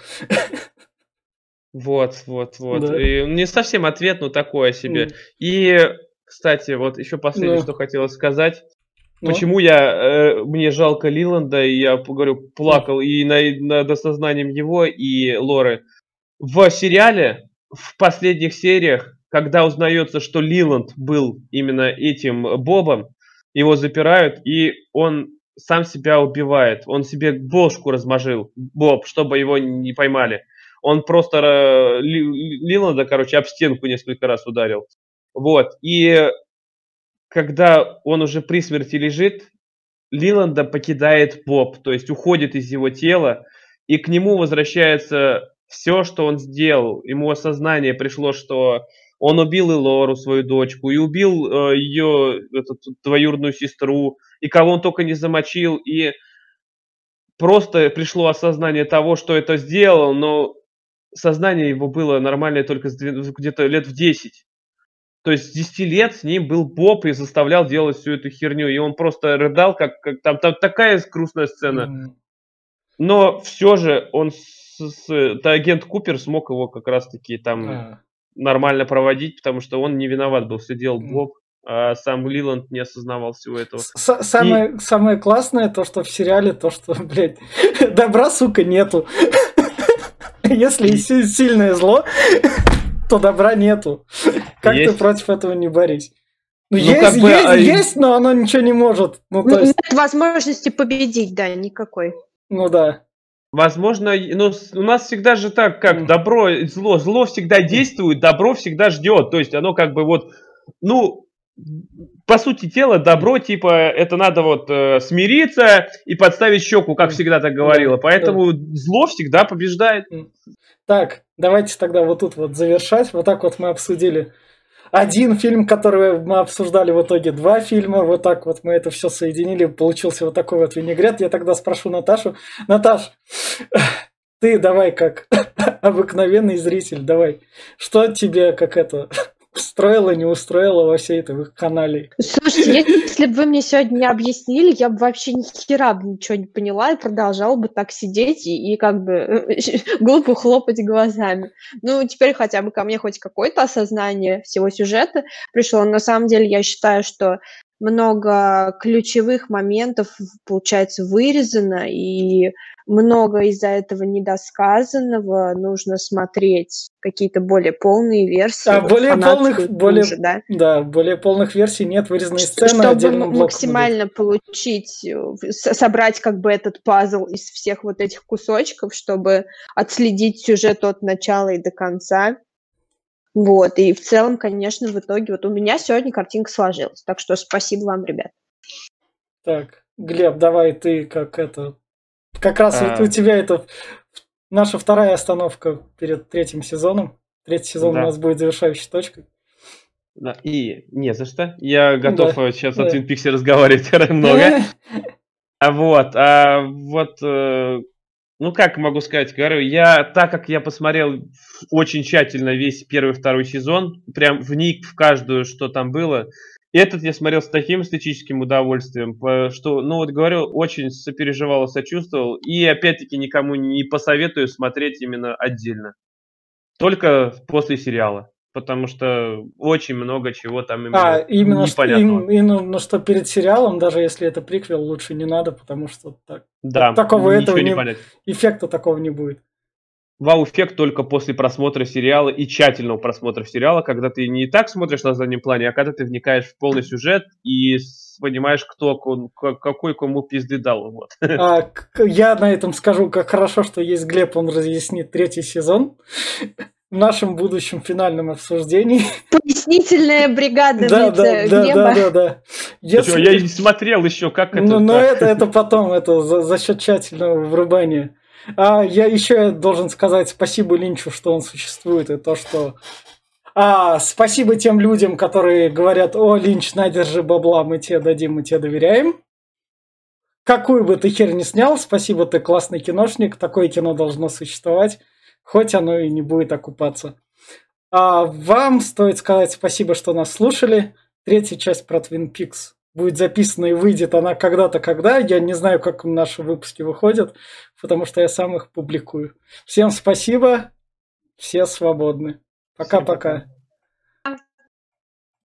Вот. Да. И не совсем ответ, но такое себе. И, кстати, вот еще последнее, что хотела сказать. Почему мне жалко Лиланда, и я, говорю, плакал и над осознанием его, и Лоры. В сериале, в последних сериях, когда узнается, что Лиланд был именно этим Бобом, его запирают, и он... сам себя убивает. Он себе бошку размажил, Боб, чтобы его не поймали. Он просто Лиланда, об стенку несколько раз ударил. Вот. И когда он уже при смерти лежит, Лиланда покидает Боб, то есть уходит из его тела, и к нему возвращается все, что он сделал. Ему осознание пришло, что он убил и Лору, свою дочку, и убил ее двоюродную сестру, и кого он только не замочил, и просто пришло осознание того, что это сделал, но сознание его было нормальное только где-то лет в 10. То есть с 10 лет с ним был Боб и заставлял делать всю эту херню, и он просто рыдал, как там такая грустная сцена. Но все же он, агент Купер смог его как раз-таки там нормально проводить, потому что он не виноват был, все делал Боб. А сам Лиланд не осознавал всего этого. Самое классное то, что в сериале, блядь, добра, сука, нету. Если сильное зло, то добра нету. Как ты против этого не борись? Есть, но оно ничего не может. Нет возможности победить, никакой. Возможно, но у нас всегда же так, как добро и зло. Зло всегда действует, добро всегда ждет. То есть оно как бы вот, ну, по сути дела, добро, типа, это надо вот смириться и подставить щеку, как всегда так говорила. Поэтому зло всегда побеждает. Так, давайте тогда вот тут вот завершать. Вот так вот мы обсудили один фильм, который мы обсуждали в итоге, два фильма. Вот так вот мы это все соединили. Получился вот такой вот винегрет. Я тогда спрошу Наташу. Наташ, ты давай как обыкновенный зритель, давай. Что тебе как это устроило, не устроило во всей этой их канале? Слушайте, если бы вы мне сегодня не объяснили, я бы вообще ни хера ничего не поняла и продолжала бы так сидеть и как бы глупо хлопать глазами. Ну, теперь хотя бы ко мне хоть какое-то осознание всего сюжета пришло. Но на самом деле я считаю, что много ключевых моментов, получается, вырезано, и много из-за этого недосказанного. Нужно смотреть какие-то более полные версии. А более полных версий нет, вырезанной сцены отдельным блоком. Чтобы максимально получить, собрать как бы этот пазл из всех вот этих кусочков, чтобы отследить сюжет от начала и до конца. Вот, и в целом, конечно, в итоге вот у меня сегодня картинка сложилась. Так что спасибо вам, ребят. Так, Глеб, давай ты как это... Как раз у тебя это наша вторая остановка перед третьим сезоном. Третий сезон у нас будет завершающей точкой. Да, и не за что. Я готов сейчас о Twin Peaks разговаривать много. Ну, как могу сказать, говорю, так как я посмотрел очень тщательно весь первый и второй сезон, прям вник в каждую, что там было, этот я смотрел с таким эстетическим удовольствием, что, ну, вот говорю, очень сопереживал и сочувствовал, и, опять-таки, никому не посоветую смотреть именно отдельно, только после сериала. Потому что очень много чего там именно непонятного. Именно что перед сериалом, даже если это приквел, лучше не надо, потому что так, да, такого этого не эффекта такого не будет. Вау-эффект только после просмотра сериала и тщательного просмотра сериала, когда ты не так смотришь на заднем плане, а когда ты вникаешь в полный сюжет и понимаешь, кто какой кому пизды дал. Вот. Я на этом скажу, как хорошо, что есть Глеб, он разъяснит третий сезон. В нашем будущем финальном обсуждении. Пояснительная бригада. Да. Я не смотрел еще, как это. Но это потом, это за счет тщательного врубания. А я еще должен сказать спасибо Линчу, что он существует, и то, что... спасибо тем людям, которые говорят: о, Линч, надержи бабла, мы тебе дадим, мы тебе доверяем. Какую бы ты хер ни снял, спасибо, ты классный киношник, такое кино должно существовать. Хоть оно и не будет окупаться. А вам стоит сказать спасибо, что нас слушали. Третья часть про Twin Peaks будет записана и выйдет она когда-то. Я не знаю, как наши выпуски выходят, потому что я сам их публикую. Всем спасибо. Все свободны. Пока-пока.